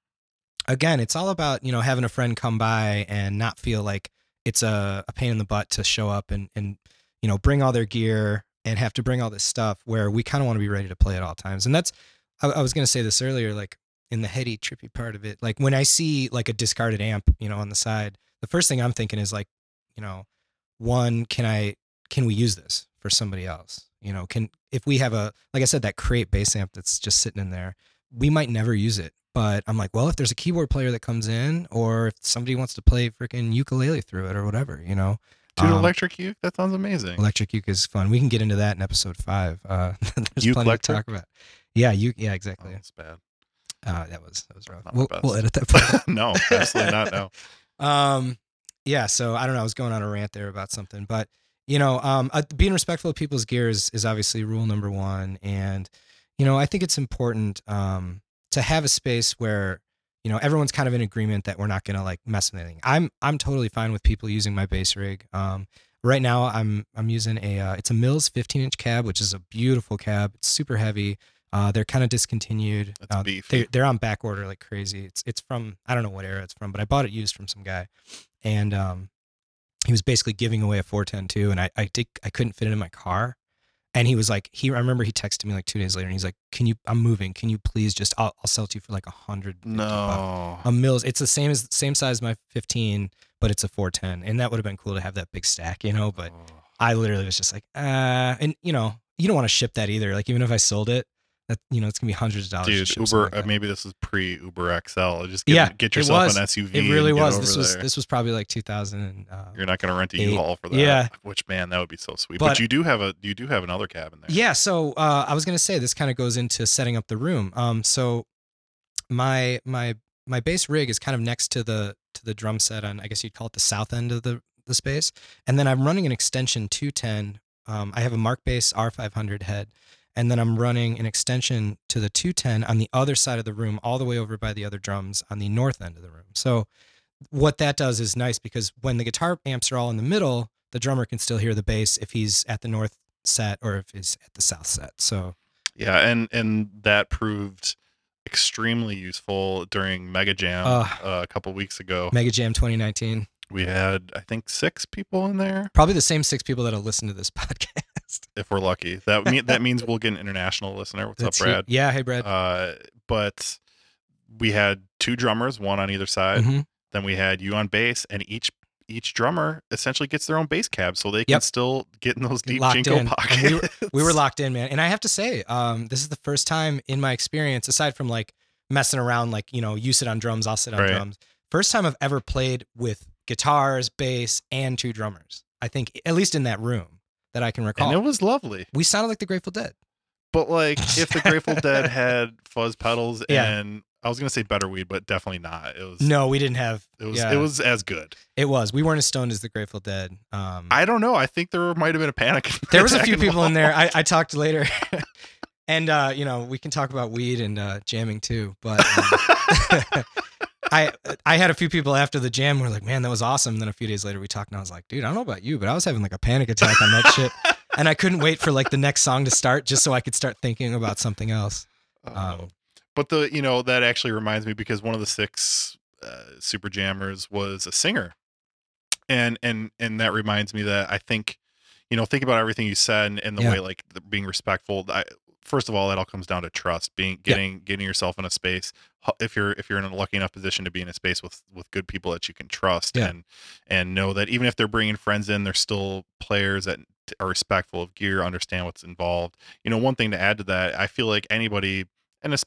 again, it's all about, you know, having a friend come by and not feel like it's a, a pain in the butt to show up and, and, you know, bring all their gear and have to bring all this stuff, where we kind of want to be ready to play at all times. And that's, I, I was going to say this earlier, like, in the heady, trippy part of it. Like when I see like a discarded amp, you know, on the side, the first thing I'm thinking is like, you know, one, can I, can we use this for somebody else? You know, can, if we have a, like I said, that Crate bass amp that's just sitting in there, we might never use it. But I'm like, well, if there's a keyboard player that comes in, or if somebody wants to play freaking ukulele through it or whatever, you know. Dude, um, electric uke, that sounds amazing. Electric uke is fun. We can get into that in episode five. Uh, there's uke plenty electric? to talk about. Yeah, uke, yeah, exactly. Oh, that's bad. Uh, that was, that was rough. We'll, we'll edit that part. No, absolutely not. No. Um, yeah. So I don't know. I was going on a rant there about something, but you know, um, uh, being respectful of people's gear is, is obviously rule number one. And, you know, I think it's important, um, to have a space where, you know, everyone's kind of in agreement that we're not going to like mess with anything. I'm, I'm totally fine with people using my bass rig. Um, right now I'm, I'm using a, uh, it's a Mills fifteen inch cab, which is a beautiful cab. It's super heavy. Uh, they're kind of discontinued. That's uh, beef. They, they're on back order like crazy. It's it's from, I don't know what era it's from, but I bought it used from some guy, and um, he was basically giving away a four ten two, and I I, did, I couldn't fit it in my car, And he was like, he, I remember he texted me like two days later and he's like, can you, I'm moving. Can you please just, I'll, I'll sell it to you for like a hundred. No. A Mills. It's the same as same size as my fifteen, but it's a four ten. And that would have been cool to have that big stack, you know, but oh. I literally was just like, uh, and you know, you don't want to ship that either. Like even if I sold it, that, you know, it's gonna be hundreds of dollars. Dude, Uber. Like uh, maybe this is pre Uber X L. Just get, yeah, get yourself was. an S U V. It really was. This was there. this was probably like two thousand. Uh, You're not gonna rent a U-Haul for that. Yeah. Which man, that would be so sweet. But, but you do have a you do have another cab in there. Yeah. So uh, I was gonna say this kind of goes into setting up the room. Um. So my my my bass rig is kind of next to the to the drum set on, I guess you'd call it the south end of the the space. And then I'm running an extension two ten. Um. I have a Mark Bass R five hundred head. And then I'm running an extension to the two ten on the other side of the room, all the way over by the other drums on the north end of the room. So what that does is nice because when the guitar amps are all in the middle, the drummer can still hear the bass if he's at the north set or if he's at the south set. So yeah, and and that proved extremely useful during Mega Jam uh, uh, a couple weeks ago. Mega Jam twenty nineteen. We had, I think, six people in there. Probably the same six people that'll listen to this podcast. If we're lucky, that mean, that means we'll get an international listener. What's That's up, Brad? He, yeah, hey, Brad. Uh, but we had two drummers, one on either side. Mm-hmm. Then we had you on bass, and each each drummer essentially gets their own bass cab, so they can yep. still get in those deep jingle pockets. We were, we were locked in, man. And I have to say, um, this is the first time in my experience, aside from like messing around, like you know, you sit on drums, I'll sit on right. drums. First time I've ever played with guitars, bass, and two drummers. I think at least in that room. That I can recall. And it was lovely. We sounded like the Grateful Dead. But like if the Grateful Dead had fuzz pedals yeah. and I was going to say better weed, but definitely not. It was No, we didn't have. It was yeah. it was as good. It was. We weren't as stoned as the Grateful Dead. Um, I don't know. I think there might have been a panic. There was a few people in there. I, I talked later. and uh, you know, we can talk about weed and uh, jamming too, but um, I I had a few people after the jam who were like, man, that was awesome. And then a few days later we talked and I was like, dude, I don't know about you, but I was having like a panic attack on that shit. And I couldn't wait for like the next song to start just so I could start thinking about something else. Uh, um, but the, you know, that actually reminds me because one of the six uh, super jammers was a singer. And, and, and that reminds me that I think, you know, think about everything you said and, and the yeah. way like the, being respectful. I, First of all, that all comes down to trust, being getting yeah. getting yourself in a space. If you're if you're in a lucky enough position to be in a space with with good people that you can trust yeah. and and know that even if they're bringing friends in, they're still players that are respectful of gear, understand what's involved. You know, one thing to add to that, I feel like anybody, and it's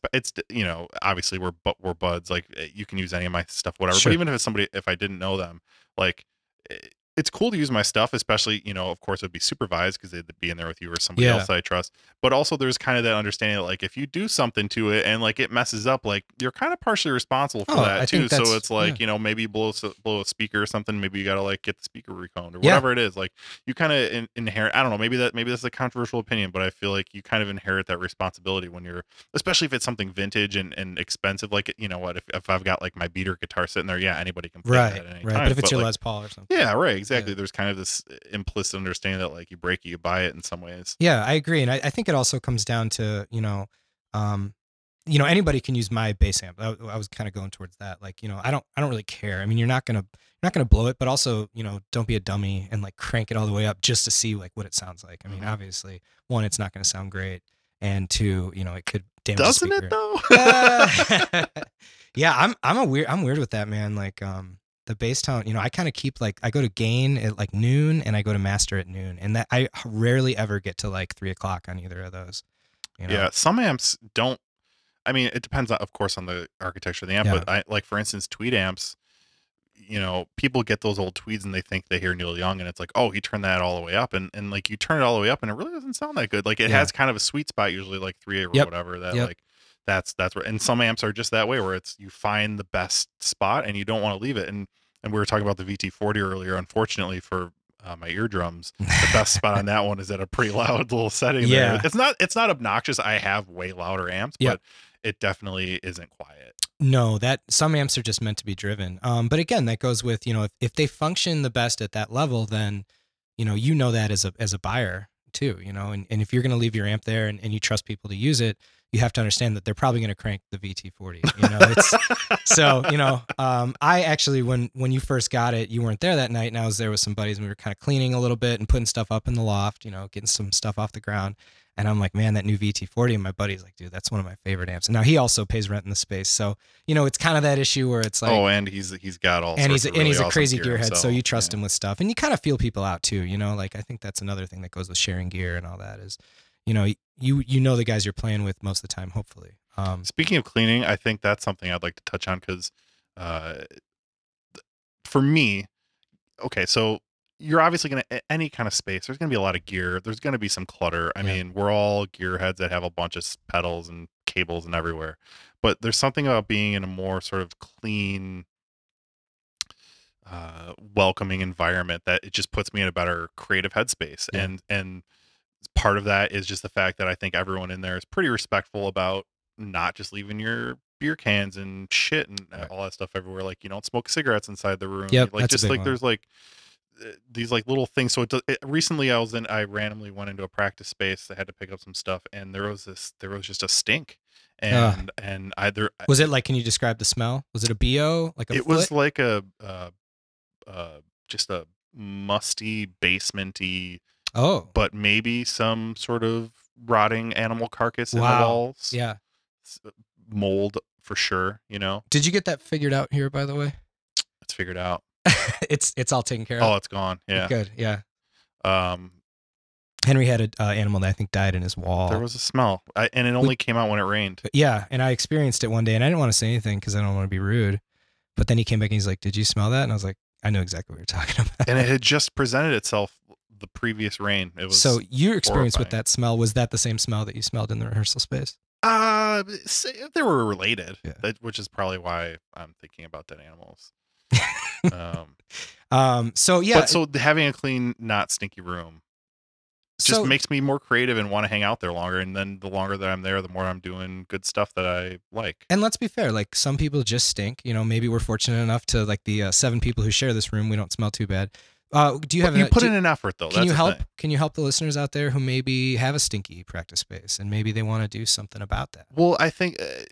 you know obviously we're but we're buds. Like you can use any of my stuff, whatever. Sure. But even if it's somebody, if I didn't know them, like. It, It's cool to use my stuff, especially, you know, of course, it would be supervised because they'd be in there with you or somebody yeah. else I trust. But also there's kind of that understanding that, like, if you do something to it and, like, it messes up, like, you're kind of partially responsible for oh, that, I too. So it's like, yeah. you know, maybe you blow, blow a speaker or something. Maybe you got to, like, get the speaker reconed or whatever yeah. it is. Like, you kind of in, inherit, I don't know, maybe that maybe that's a controversial opinion, but I feel like you kind of inherit that responsibility when you're, especially if it's something vintage and, and expensive. Like, you know what, if, if I've got, like, my beater guitar sitting there, yeah, anybody can play right, that at any right. time. But if it's but your like, Les Paul or something. Yeah, right. Exactly. Yeah. There's kind of this implicit understanding that like you break it, you buy it in some ways. Yeah, I agree. And I, I think it also comes down to, you know, um, you know, anybody can use my bass amp. I, I was kind of going towards that. Like, you know, I don't, I don't really care. I mean, you're not going to, you're not going to blow it, but also, you know, don't be a dummy and like crank it all the way up just to see like what it sounds like. I mean, mm-hmm. obviously one, it's not going to sound great. And two, you know, it could damage the speaker. Doesn't it though? uh, yeah. I'm, I'm a weird, I'm weird with that, man. Like, um, the bass tone, you know, I kind of keep like, I go to gain at like noon and I go to master at noon. And that I rarely ever get to like three o'clock on either of those. You know? Yeah. Some amps don't, I mean, it depends on, of course, on the architecture of the amp, yeah. but I like, for instance, tweed amps, you know, people get those old tweeds and they think they hear Neil Young and it's like, oh, he turned that all the way up. And, and like you turn it all the way up and it really doesn't sound that good. Like it yeah. has kind of a sweet spot, usually like three or yep. whatever that yep. like, That's that's where, and some amps are just that way where it's you find the best spot and you don't want to leave it. And and we were talking about the V T forty earlier. Unfortunately for uh, my eardrums, the best spot on that one is at a pretty loud little setting. Yeah, there. it's not it's not obnoxious. I have way louder amps, yeah. but it definitely isn't quiet. No, that some amps are just meant to be driven. Um, but again, that goes with you know if, if they function the best at that level, then you know you know that as a as a buyer. too, you know, and, and if you're going to leave your amp there and, and you trust people to use it, you have to understand that they're probably going to crank the V T forty, you know, it's, so, you know, um, I actually, when, when you first got it, you weren't there that night, and I was there with some buddies, and we were kind of cleaning a little bit and putting stuff up in the loft, you know, getting some stuff off the ground. And I'm like, man, that new V T forty, and my buddy's like, dude, that's one of my favorite amps. And now he also pays rent in the space. So, you know, it's kind of that issue where it's like, oh, and he's, he's got all, and he's, really and he's awesome a crazy gearhead. Himself. So you trust yeah. him with stuff, and you kind of feel people out too, you know, like, I think that's another thing that goes with sharing gear and all that is, you know, you, you know, the guys you're playing with most of the time, hopefully. Um, Speaking of cleaning, I think that's something I'd like to touch on. Cause, uh, for me, okay. So you're obviously going to, any kind of space, there's going to be a lot of gear. There's going to be some clutter. I yeah. mean, we're all gearheads that have a bunch of pedals and cables and everywhere, but there's something about being in a more sort of clean, uh, welcoming environment that it just puts me in a better creative headspace. Yeah. And, and, part of that is just the fact that I think everyone in there is pretty respectful about not just leaving your beer cans and shit and right. all that stuff everywhere. Like, you don't smoke cigarettes inside the room. Yep, like just like one. There's like these like little things. So it, does, it recently I was in, I randomly went into a practice space. I had to pick up some stuff, and there was this, there was just a stink. And, uh, and either was it like, can you describe the smell? Was it a B O? Like a it foot? Was like a, uh, uh, just a musty basementy, oh, but maybe some sort of rotting animal carcass in wow. the walls. Yeah, mold for sure. You know. Did you get that figured out here? By the way, it's figured out. it's it's all taken care of. Oh, it's gone. Yeah, it's good. Yeah. Um, Henry had an uh, animal that I think died in his wall. There was a smell, I, and it only we, came out when it rained. Yeah, and I experienced it one day, and I didn't want to say anything because I don't want to be rude. But then he came back and he's like, "Did you smell that?" And I was like, "I know exactly what you're talking about." And it had just presented itself. The previous rain. It was so your experience horrifying. With that smell, was that the same smell that you smelled in the rehearsal space? Uh, they were related, yeah. that, which is probably why I'm thinking about dead animals. um, um, so yeah. But so having a clean, not stinky room just so, makes me more creative and want to hang out there longer. And then the longer that I'm there, the more I'm doing good stuff that I like. And let's be fair. Like some people just stink, you know, maybe we're fortunate enough to like the uh, seven people who share this room. We don't smell too bad. Uh, do you have? You a, put do, in an effort, though. Can That's you help? Thing. Can you help the listeners out there who maybe have a stinky practice space and maybe they want to do something about that? Well, I think uh,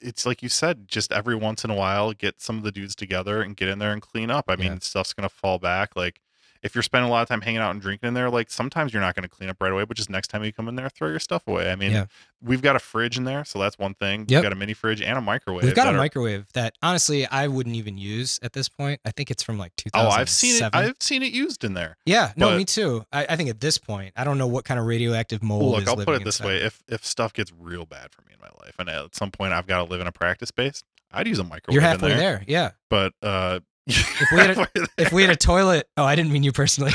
it's like you said, just every once in a while, get some of the dudes together and get in there and clean up. I yeah. mean, stuff's gonna fall back. Like if you're spending a lot of time hanging out and drinking in there, like sometimes you're not gonna clean up right away, but just next time you come in there, throw your stuff away. I mean, yeah. we've got a fridge in there, so that's one thing. Yep. We've got a mini fridge and a microwave. We've got a are... microwave that honestly I wouldn't even use at this point. I think it's from like two thousand seven. Oh, I've seen it. I've seen it used in there. Yeah, no, but... me too. I, I think at this point, I don't know what kind of radioactive mold. Well, look, is I'll put it this inside. Way: if if stuff gets real bad for me in my life, and at some point I've got to live in a practice space, I'd use a microwave. You're halfway in there. there, yeah. But. uh If we, had a, if we had a toilet, oh, I didn't mean you personally.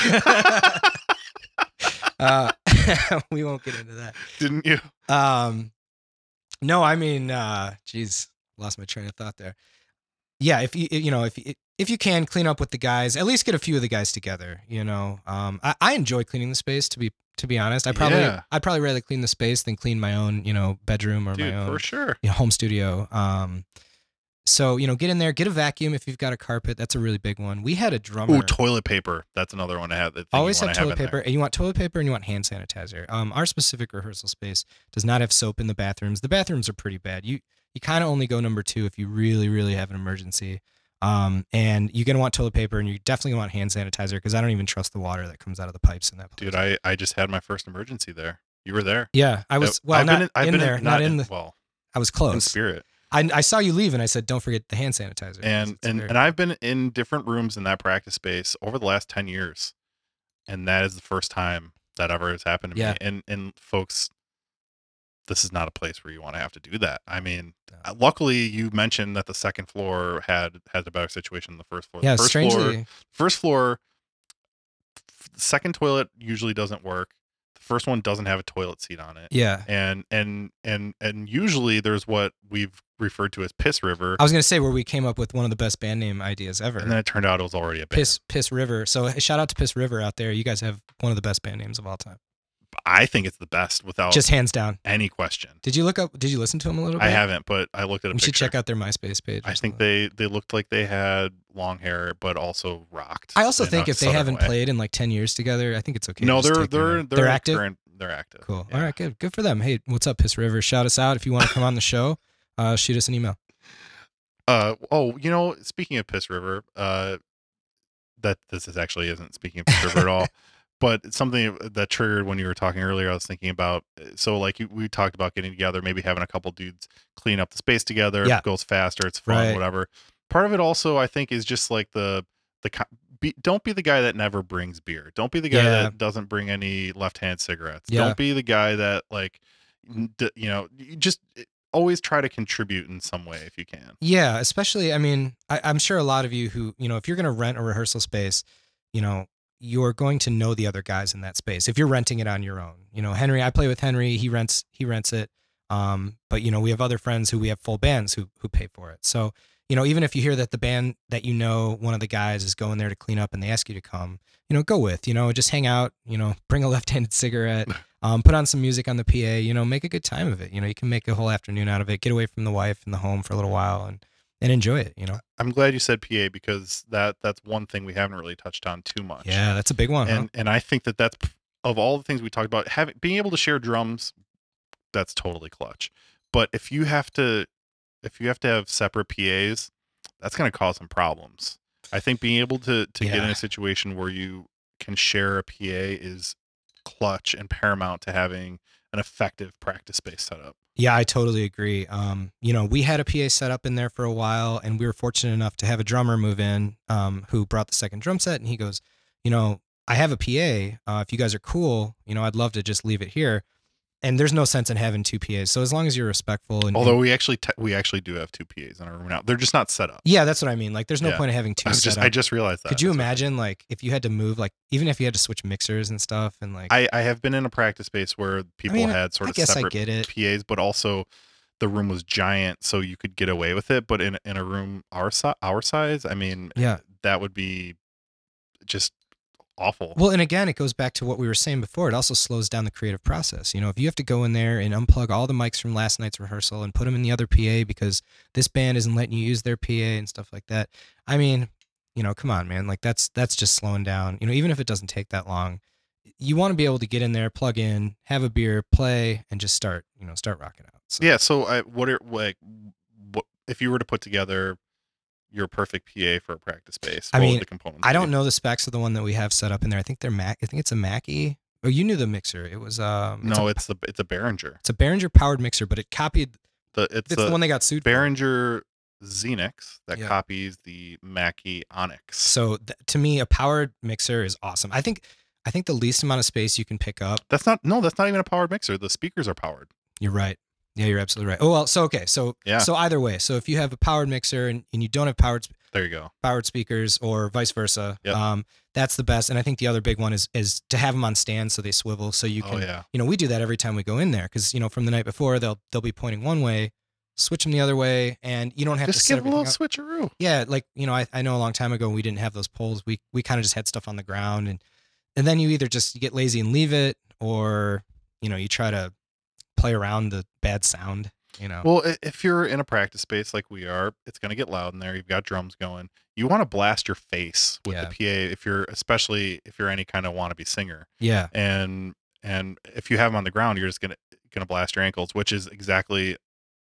uh, we won't get into that. Didn't you? Um, no, I mean, uh, geez, lost my train of thought there. Yeah, if you you know if if you can clean up with the guys, at least get a few of the guys together. You know, um, I, I enjoy cleaning the space to be to be honest. I probably yeah. I'd probably rather clean the space than clean my own you know bedroom or Dude, my own for sure you know, home studio. Um. So, you know, get in there, get a vacuum if you've got a carpet. That's a really big one. We had a drummer. Oh, toilet paper. That's another one I have. Always have toilet paper. And you want toilet paper and you want hand sanitizer. Um, our specific rehearsal space does not have soap in the bathrooms. The bathrooms are pretty bad. You you kind of only go number two if you really, really have an emergency. Um, and you're going to want toilet paper and you definitely want hand sanitizer because I don't even trust the water that comes out of the pipes in that place. Dude, I, I just had my first emergency there. You were there. Yeah, I was. Well, I've not been in, I've in been there. In, not, not in the. Well, I was close. In spirit. I, I saw you leave and I said, don't forget the hand sanitizer. And and, and I've been in different rooms in that practice space over the last ten years. And that is the first time that ever has happened to yeah. me. And, and folks, this is not a place where you want to have to do that. I mean, no. Luckily you mentioned that the second floor had, had a better situation than the first floor. Yeah, the first strangely. Floor, first floor, second toilet usually doesn't work. First one doesn't have a toilet seat on it. Yeah. And and and and usually there's what we've referred to as Piss River. I was going to say where we came up with one of the best band name ideas ever. And then it turned out it was already a band. Piss Piss River. So shout out to Piss River out there. You guys have one of the best band names of all time. I think it's the best without just hands down any question. Did you look up? Did you listen to them a little bit? I haven't, but I looked at a picture. You should check out their MySpace page. I think they they looked like they had long hair, but also rocked. I also think if they haven't played in like ten years together, I think it's okay. No, they're they're they're active. They're active. Cool. Yeah. All right. Good. Good for them. Hey, what's up, Piss River? Shout us out if you want to come on the show. Uh, shoot us an email. Uh oh, you know, speaking of Piss River, uh, that this is actually isn't speaking of Piss River at all. But it's something that triggered when you were talking earlier, I was thinking about, so like we talked about getting together, maybe having a couple dudes clean up the space together. Yeah. If it goes faster, it's fun, right. Whatever. Part of it also, I think, is just like the, the be, don't be the guy that never brings beer. Don't be the guy yeah. that doesn't bring any left-hand cigarettes. Yeah. Don't be the guy that like, you know, you just always try to contribute in some way if you can. Yeah, especially, I mean, I, I'm sure a lot of you who, you know, if you're going to rent a rehearsal space, you know, you're going to know the other guys in that space. If you're renting it on your own, you know, Henry, I play with Henry, he rents, he rents it. Um, but you know, we have other friends who we have full bands who, who pay for it. So, you know, even if you hear that the band that, you know, one of the guys is going there to clean up and they ask you to come, you know, go with, you know, just hang out, you know, bring a left-handed cigarette, um, put on some music on the P A, you know, make a good time of it. You know, you can make a whole afternoon out of it, get away from the wife and the home for a little while and, and enjoy it, you know. I'm glad you said P A because that that's one thing we haven't really touched on too much. Yeah, that's a big one. And huh? and I think that that's, of all the things we talked about, having being able to share drums, that's totally clutch. But if you have to, if you have to have separate P As, that's going to cause some problems. I think being able to to yeah. get in a situation where you can share a P A is clutch and paramount to having an effective practice space set up. Yeah, I totally agree. Um, you know, we had a P A set up in there for a while, and we were fortunate enough to have a drummer move in um, who brought the second drum set, and he goes, you know, I have a P A. Uh, if you guys are cool, you know, I'd love to just leave it here. And there's no sense in having two P As. So as long as you're respectful, and although and, we actually te- we actually do have two P As in our room now, they're just not set up. Yeah, that's what I mean. Like, there's no yeah. point in having two. I just I just realized that. Could you that's imagine right. like if you had to move, like even if you had to switch mixers and stuff, and like I, I have been in a practice space where people I mean, had sort I of guess separate I get it. P As, but also the room was giant, so you could get away with it. But in in a room our si- our size, I mean, yeah. that would be just awful. Well, and again, it goes back to what we were saying before. It also slows down the creative process. You know, if you have to go in there and unplug all the mics from last night's rehearsal and put them in the other P A because this band isn't letting you use their P A and stuff like that. I mean, you know, come on, man. Like that's that's just slowing down. You know, even if it doesn't take that long, you want to be able to get in there, plug in, have a beer, play, and just start, you know, start rocking out. So. Yeah. So, I, what are like, what, if you were to put together your perfect P A for a practice space? What I mean, the components I don't know the specs of the one that we have set up in there. I think they're Mac. I think it's a Mackie. Oh, you knew the mixer. It was um. It's no, a, it's the it's a Behringer. It's a Behringer powered mixer, but it copied the it's, it's the one they got sued. Behringer Xenix that yeah. copies the Mackie Onyx. So th- to me, a powered mixer is awesome. I think I think the least amount of space you can pick up. That's not no. That's not even a powered mixer. The speakers are powered. You're right. Yeah, you're absolutely right. Oh, well, so, okay. So, yeah. so either way, so if you have a powered mixer and, and you don't have powered, there you go. Powered speakers or vice versa. Yep. Um, that's the best. And I think the other big one is, is to have them on stand. So they swivel. So you can, oh, yeah. you know, we do that every time we go in there. Cause you know, from the night before they'll, they'll be pointing one way, switch them the other way. And you don't have just to give a little up. switcheroo. Yeah. Like, you know, I, I know a long time ago we didn't have those poles. We, we kind of just had stuff on the ground and, and then you either just get lazy and leave it or, you know, you try to play around the bad sound, you know. Well, if you're in a practice space like we are, it's going to get loud in there. You've got drums going. You want to blast your face with yeah. the P A if you're, especially if you're any kind of wannabe singer. Yeah. And and if you have them on the ground, you're just going to going to blast your ankles, which is exactly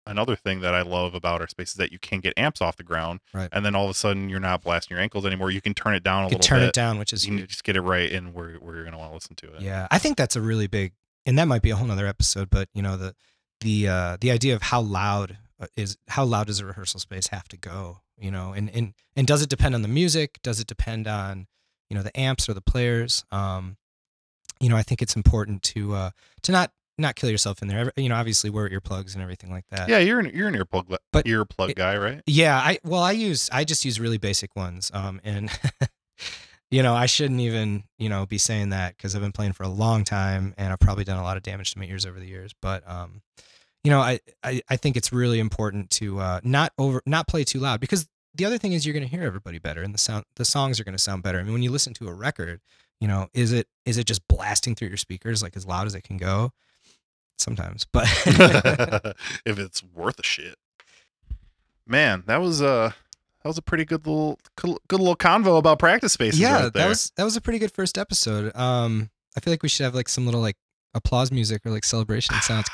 another thing that I love about our space is that you can get amps off the ground, right. and then all of a sudden you're not blasting your ankles anymore. You can turn it down a you little turn bit. Turn it down, which is you huge. Can just get it right in where where you're going to want to listen to it. Yeah, I think that's a really big. And that might be a whole nother episode, but you know, the, the, uh, the idea of how loud is, how loud does a rehearsal space have to go, you know, and, and, and does it depend on the music? Does it depend on, you know, the amps or the players? Um, you know, I think it's important to, uh, to not, not kill yourself in there. You know, obviously wear earplugs and everything like that. Yeah. You're an, you're an earplug, but earplug it, guy, right? Yeah. I, well, I use, I just use really basic ones. Um, and you know, I shouldn't even, you know, be saying that because I've been playing for a long time and I've probably done a lot of damage to my ears over the years. But, um, you know, I, I, I think it's really important to uh, not over, not play too loud because the other thing is you're going to hear everybody better and the sound, the songs are going to sound better. I mean, when you listen to a record, you know, is it is it just blasting through your speakers like as loud as it can go? Sometimes, but if it's worth a shit, man, that was uh that was a pretty good little good little convo about practice spaces. Yeah, right there. that was that was a pretty good first episode. Um, I feel like we should have like some little like applause music or like celebration sounds.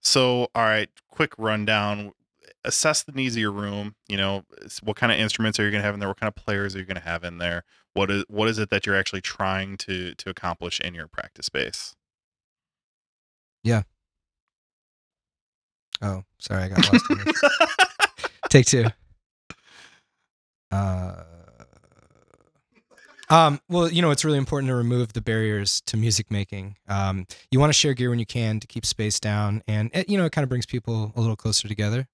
So, all right, quick rundown. Assess the needs of your room. You know, what kind of instruments are you going to have in there? What kind of players are you going to have in there? What is what is it that you're actually trying to to accomplish in your practice space? Yeah. Oh, sorry, I got lost. In this. Take two. Uh, um. Well, you know, it's really important to remove the barriers to music making. Um, you want to share gear when you can to keep space down, and it, you know, it kind of brings people a little closer together.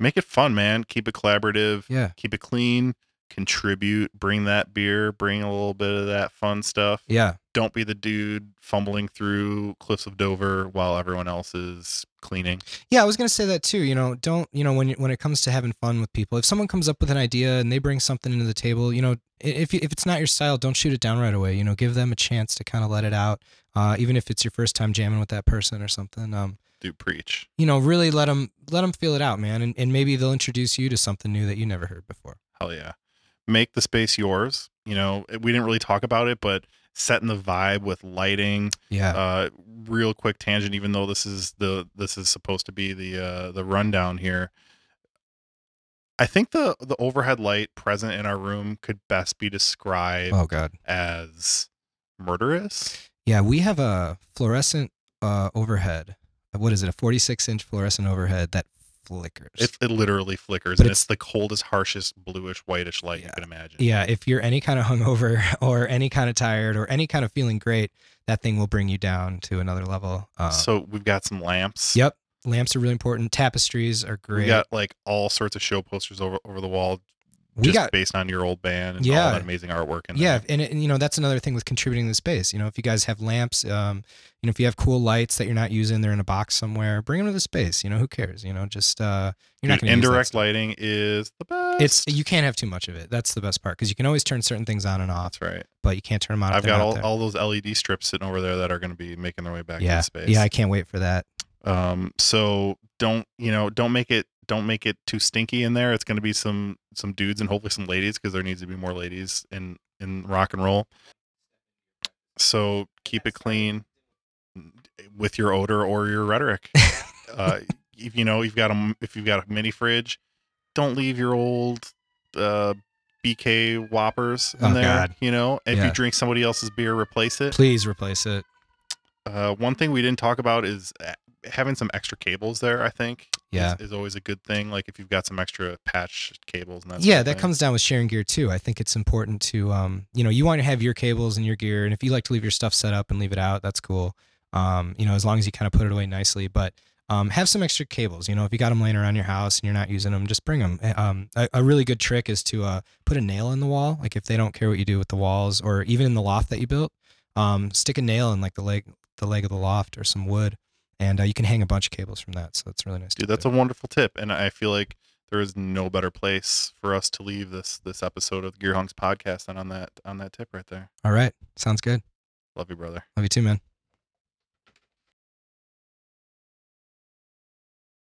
Make it fun, man. Keep it collaborative. Yeah. Keep it clean. Contribute. Bring that beer. Bring a little bit of that fun stuff. Yeah. Don't be the dude fumbling through Cliffs of Dover while everyone else is cleaning. Yeah, I was gonna say that too. You know, don't you know when when it comes to having fun with people, if someone comes up with an idea and they bring something into the table, you know, if if it's not your style, don't shoot it down right away. You know, give them a chance to kind of let it out, uh, even if it's your first time jamming with that person or something. Um, Do preach. You know, really let them let them feel it out, man, and and maybe they'll introduce you to something new that you never heard before. Hell yeah, make the space yours. You know, we didn't really talk about it, but setting the vibe with lighting. Yeah. Uh, real quick tangent, even though this is the this is supposed to be the uh, the rundown here. I think the the overhead light present in our room could best be described. Oh God. As murderous. Yeah, we have a fluorescent uh, overhead. What is it? A forty-six inch fluorescent overhead that flickers. It, it literally flickers, but and it's, it's the coldest, harshest, bluish, whitish light yeah, you can imagine. Yeah, if you're any kind of hungover or any kind of tired or any kind of feeling great, that thing will bring you down to another level. Um, so we've got some lamps. Yep, lamps are really important. Tapestries are great. We got like all sorts of show posters over over the wall. Just we got, based on your old band and yeah, all that amazing artwork. In yeah. And, and, you know, that's another thing with contributing to the space. You know, if you guys have lamps, um, you know, if you have cool lights that you're not using, they're in a box somewhere, bring them to the space. You know, who cares? You know, just, uh, you're Dude, not going to indirect lighting is the best. It's, you can't have too much of it. That's the best part. Cause you can always turn certain things on and off. That's right. But you can't turn them on. I've got all, all those L E D strips sitting over there that are going to be making their way back yeah, to the space. Yeah. I can't wait for that. Um, so don't, you know, don't make it, Don't make it too stinky in there. It's going to be some some dudes and hopefully some ladies because there needs to be more ladies in, in rock and roll. So keep it clean with your odor or your rhetoric. uh, if you know you've got a if you've got a mini fridge, don't leave your old uh, B K Whoppers in oh, there. God. You know, if yeah. you drink somebody else's beer, replace it. Please replace it. Uh, one thing we didn't talk about is having some extra cables there. I think. Yeah, is, is always a good thing. Like if you've got some extra patch cables and that. Yeah, that comes down with sharing gear too. I think it's important to, um, you know, you want to have your cables and your gear, and if you like to leave your stuff set up and leave it out, that's cool. Um, you know, as long as you kind of put it away nicely, but um, have some extra cables. You know, if you got them laying around your house and you're not using them, just bring them. Um, a, a really good trick is to uh, put a nail in the wall. Like if they don't care what you do with the walls, or even in the loft that you built, um, stick a nail in like the leg, the leg of the loft, or some wood. And uh, you can hang a bunch of cables from that. So that's really nice. Dude, that's a wonderful tip. And I feel like there is no better place for us to leave this this episode of the Gear Hunks podcast than on that on that tip right there. All right. Sounds good. Love you, brother. Love you too, man.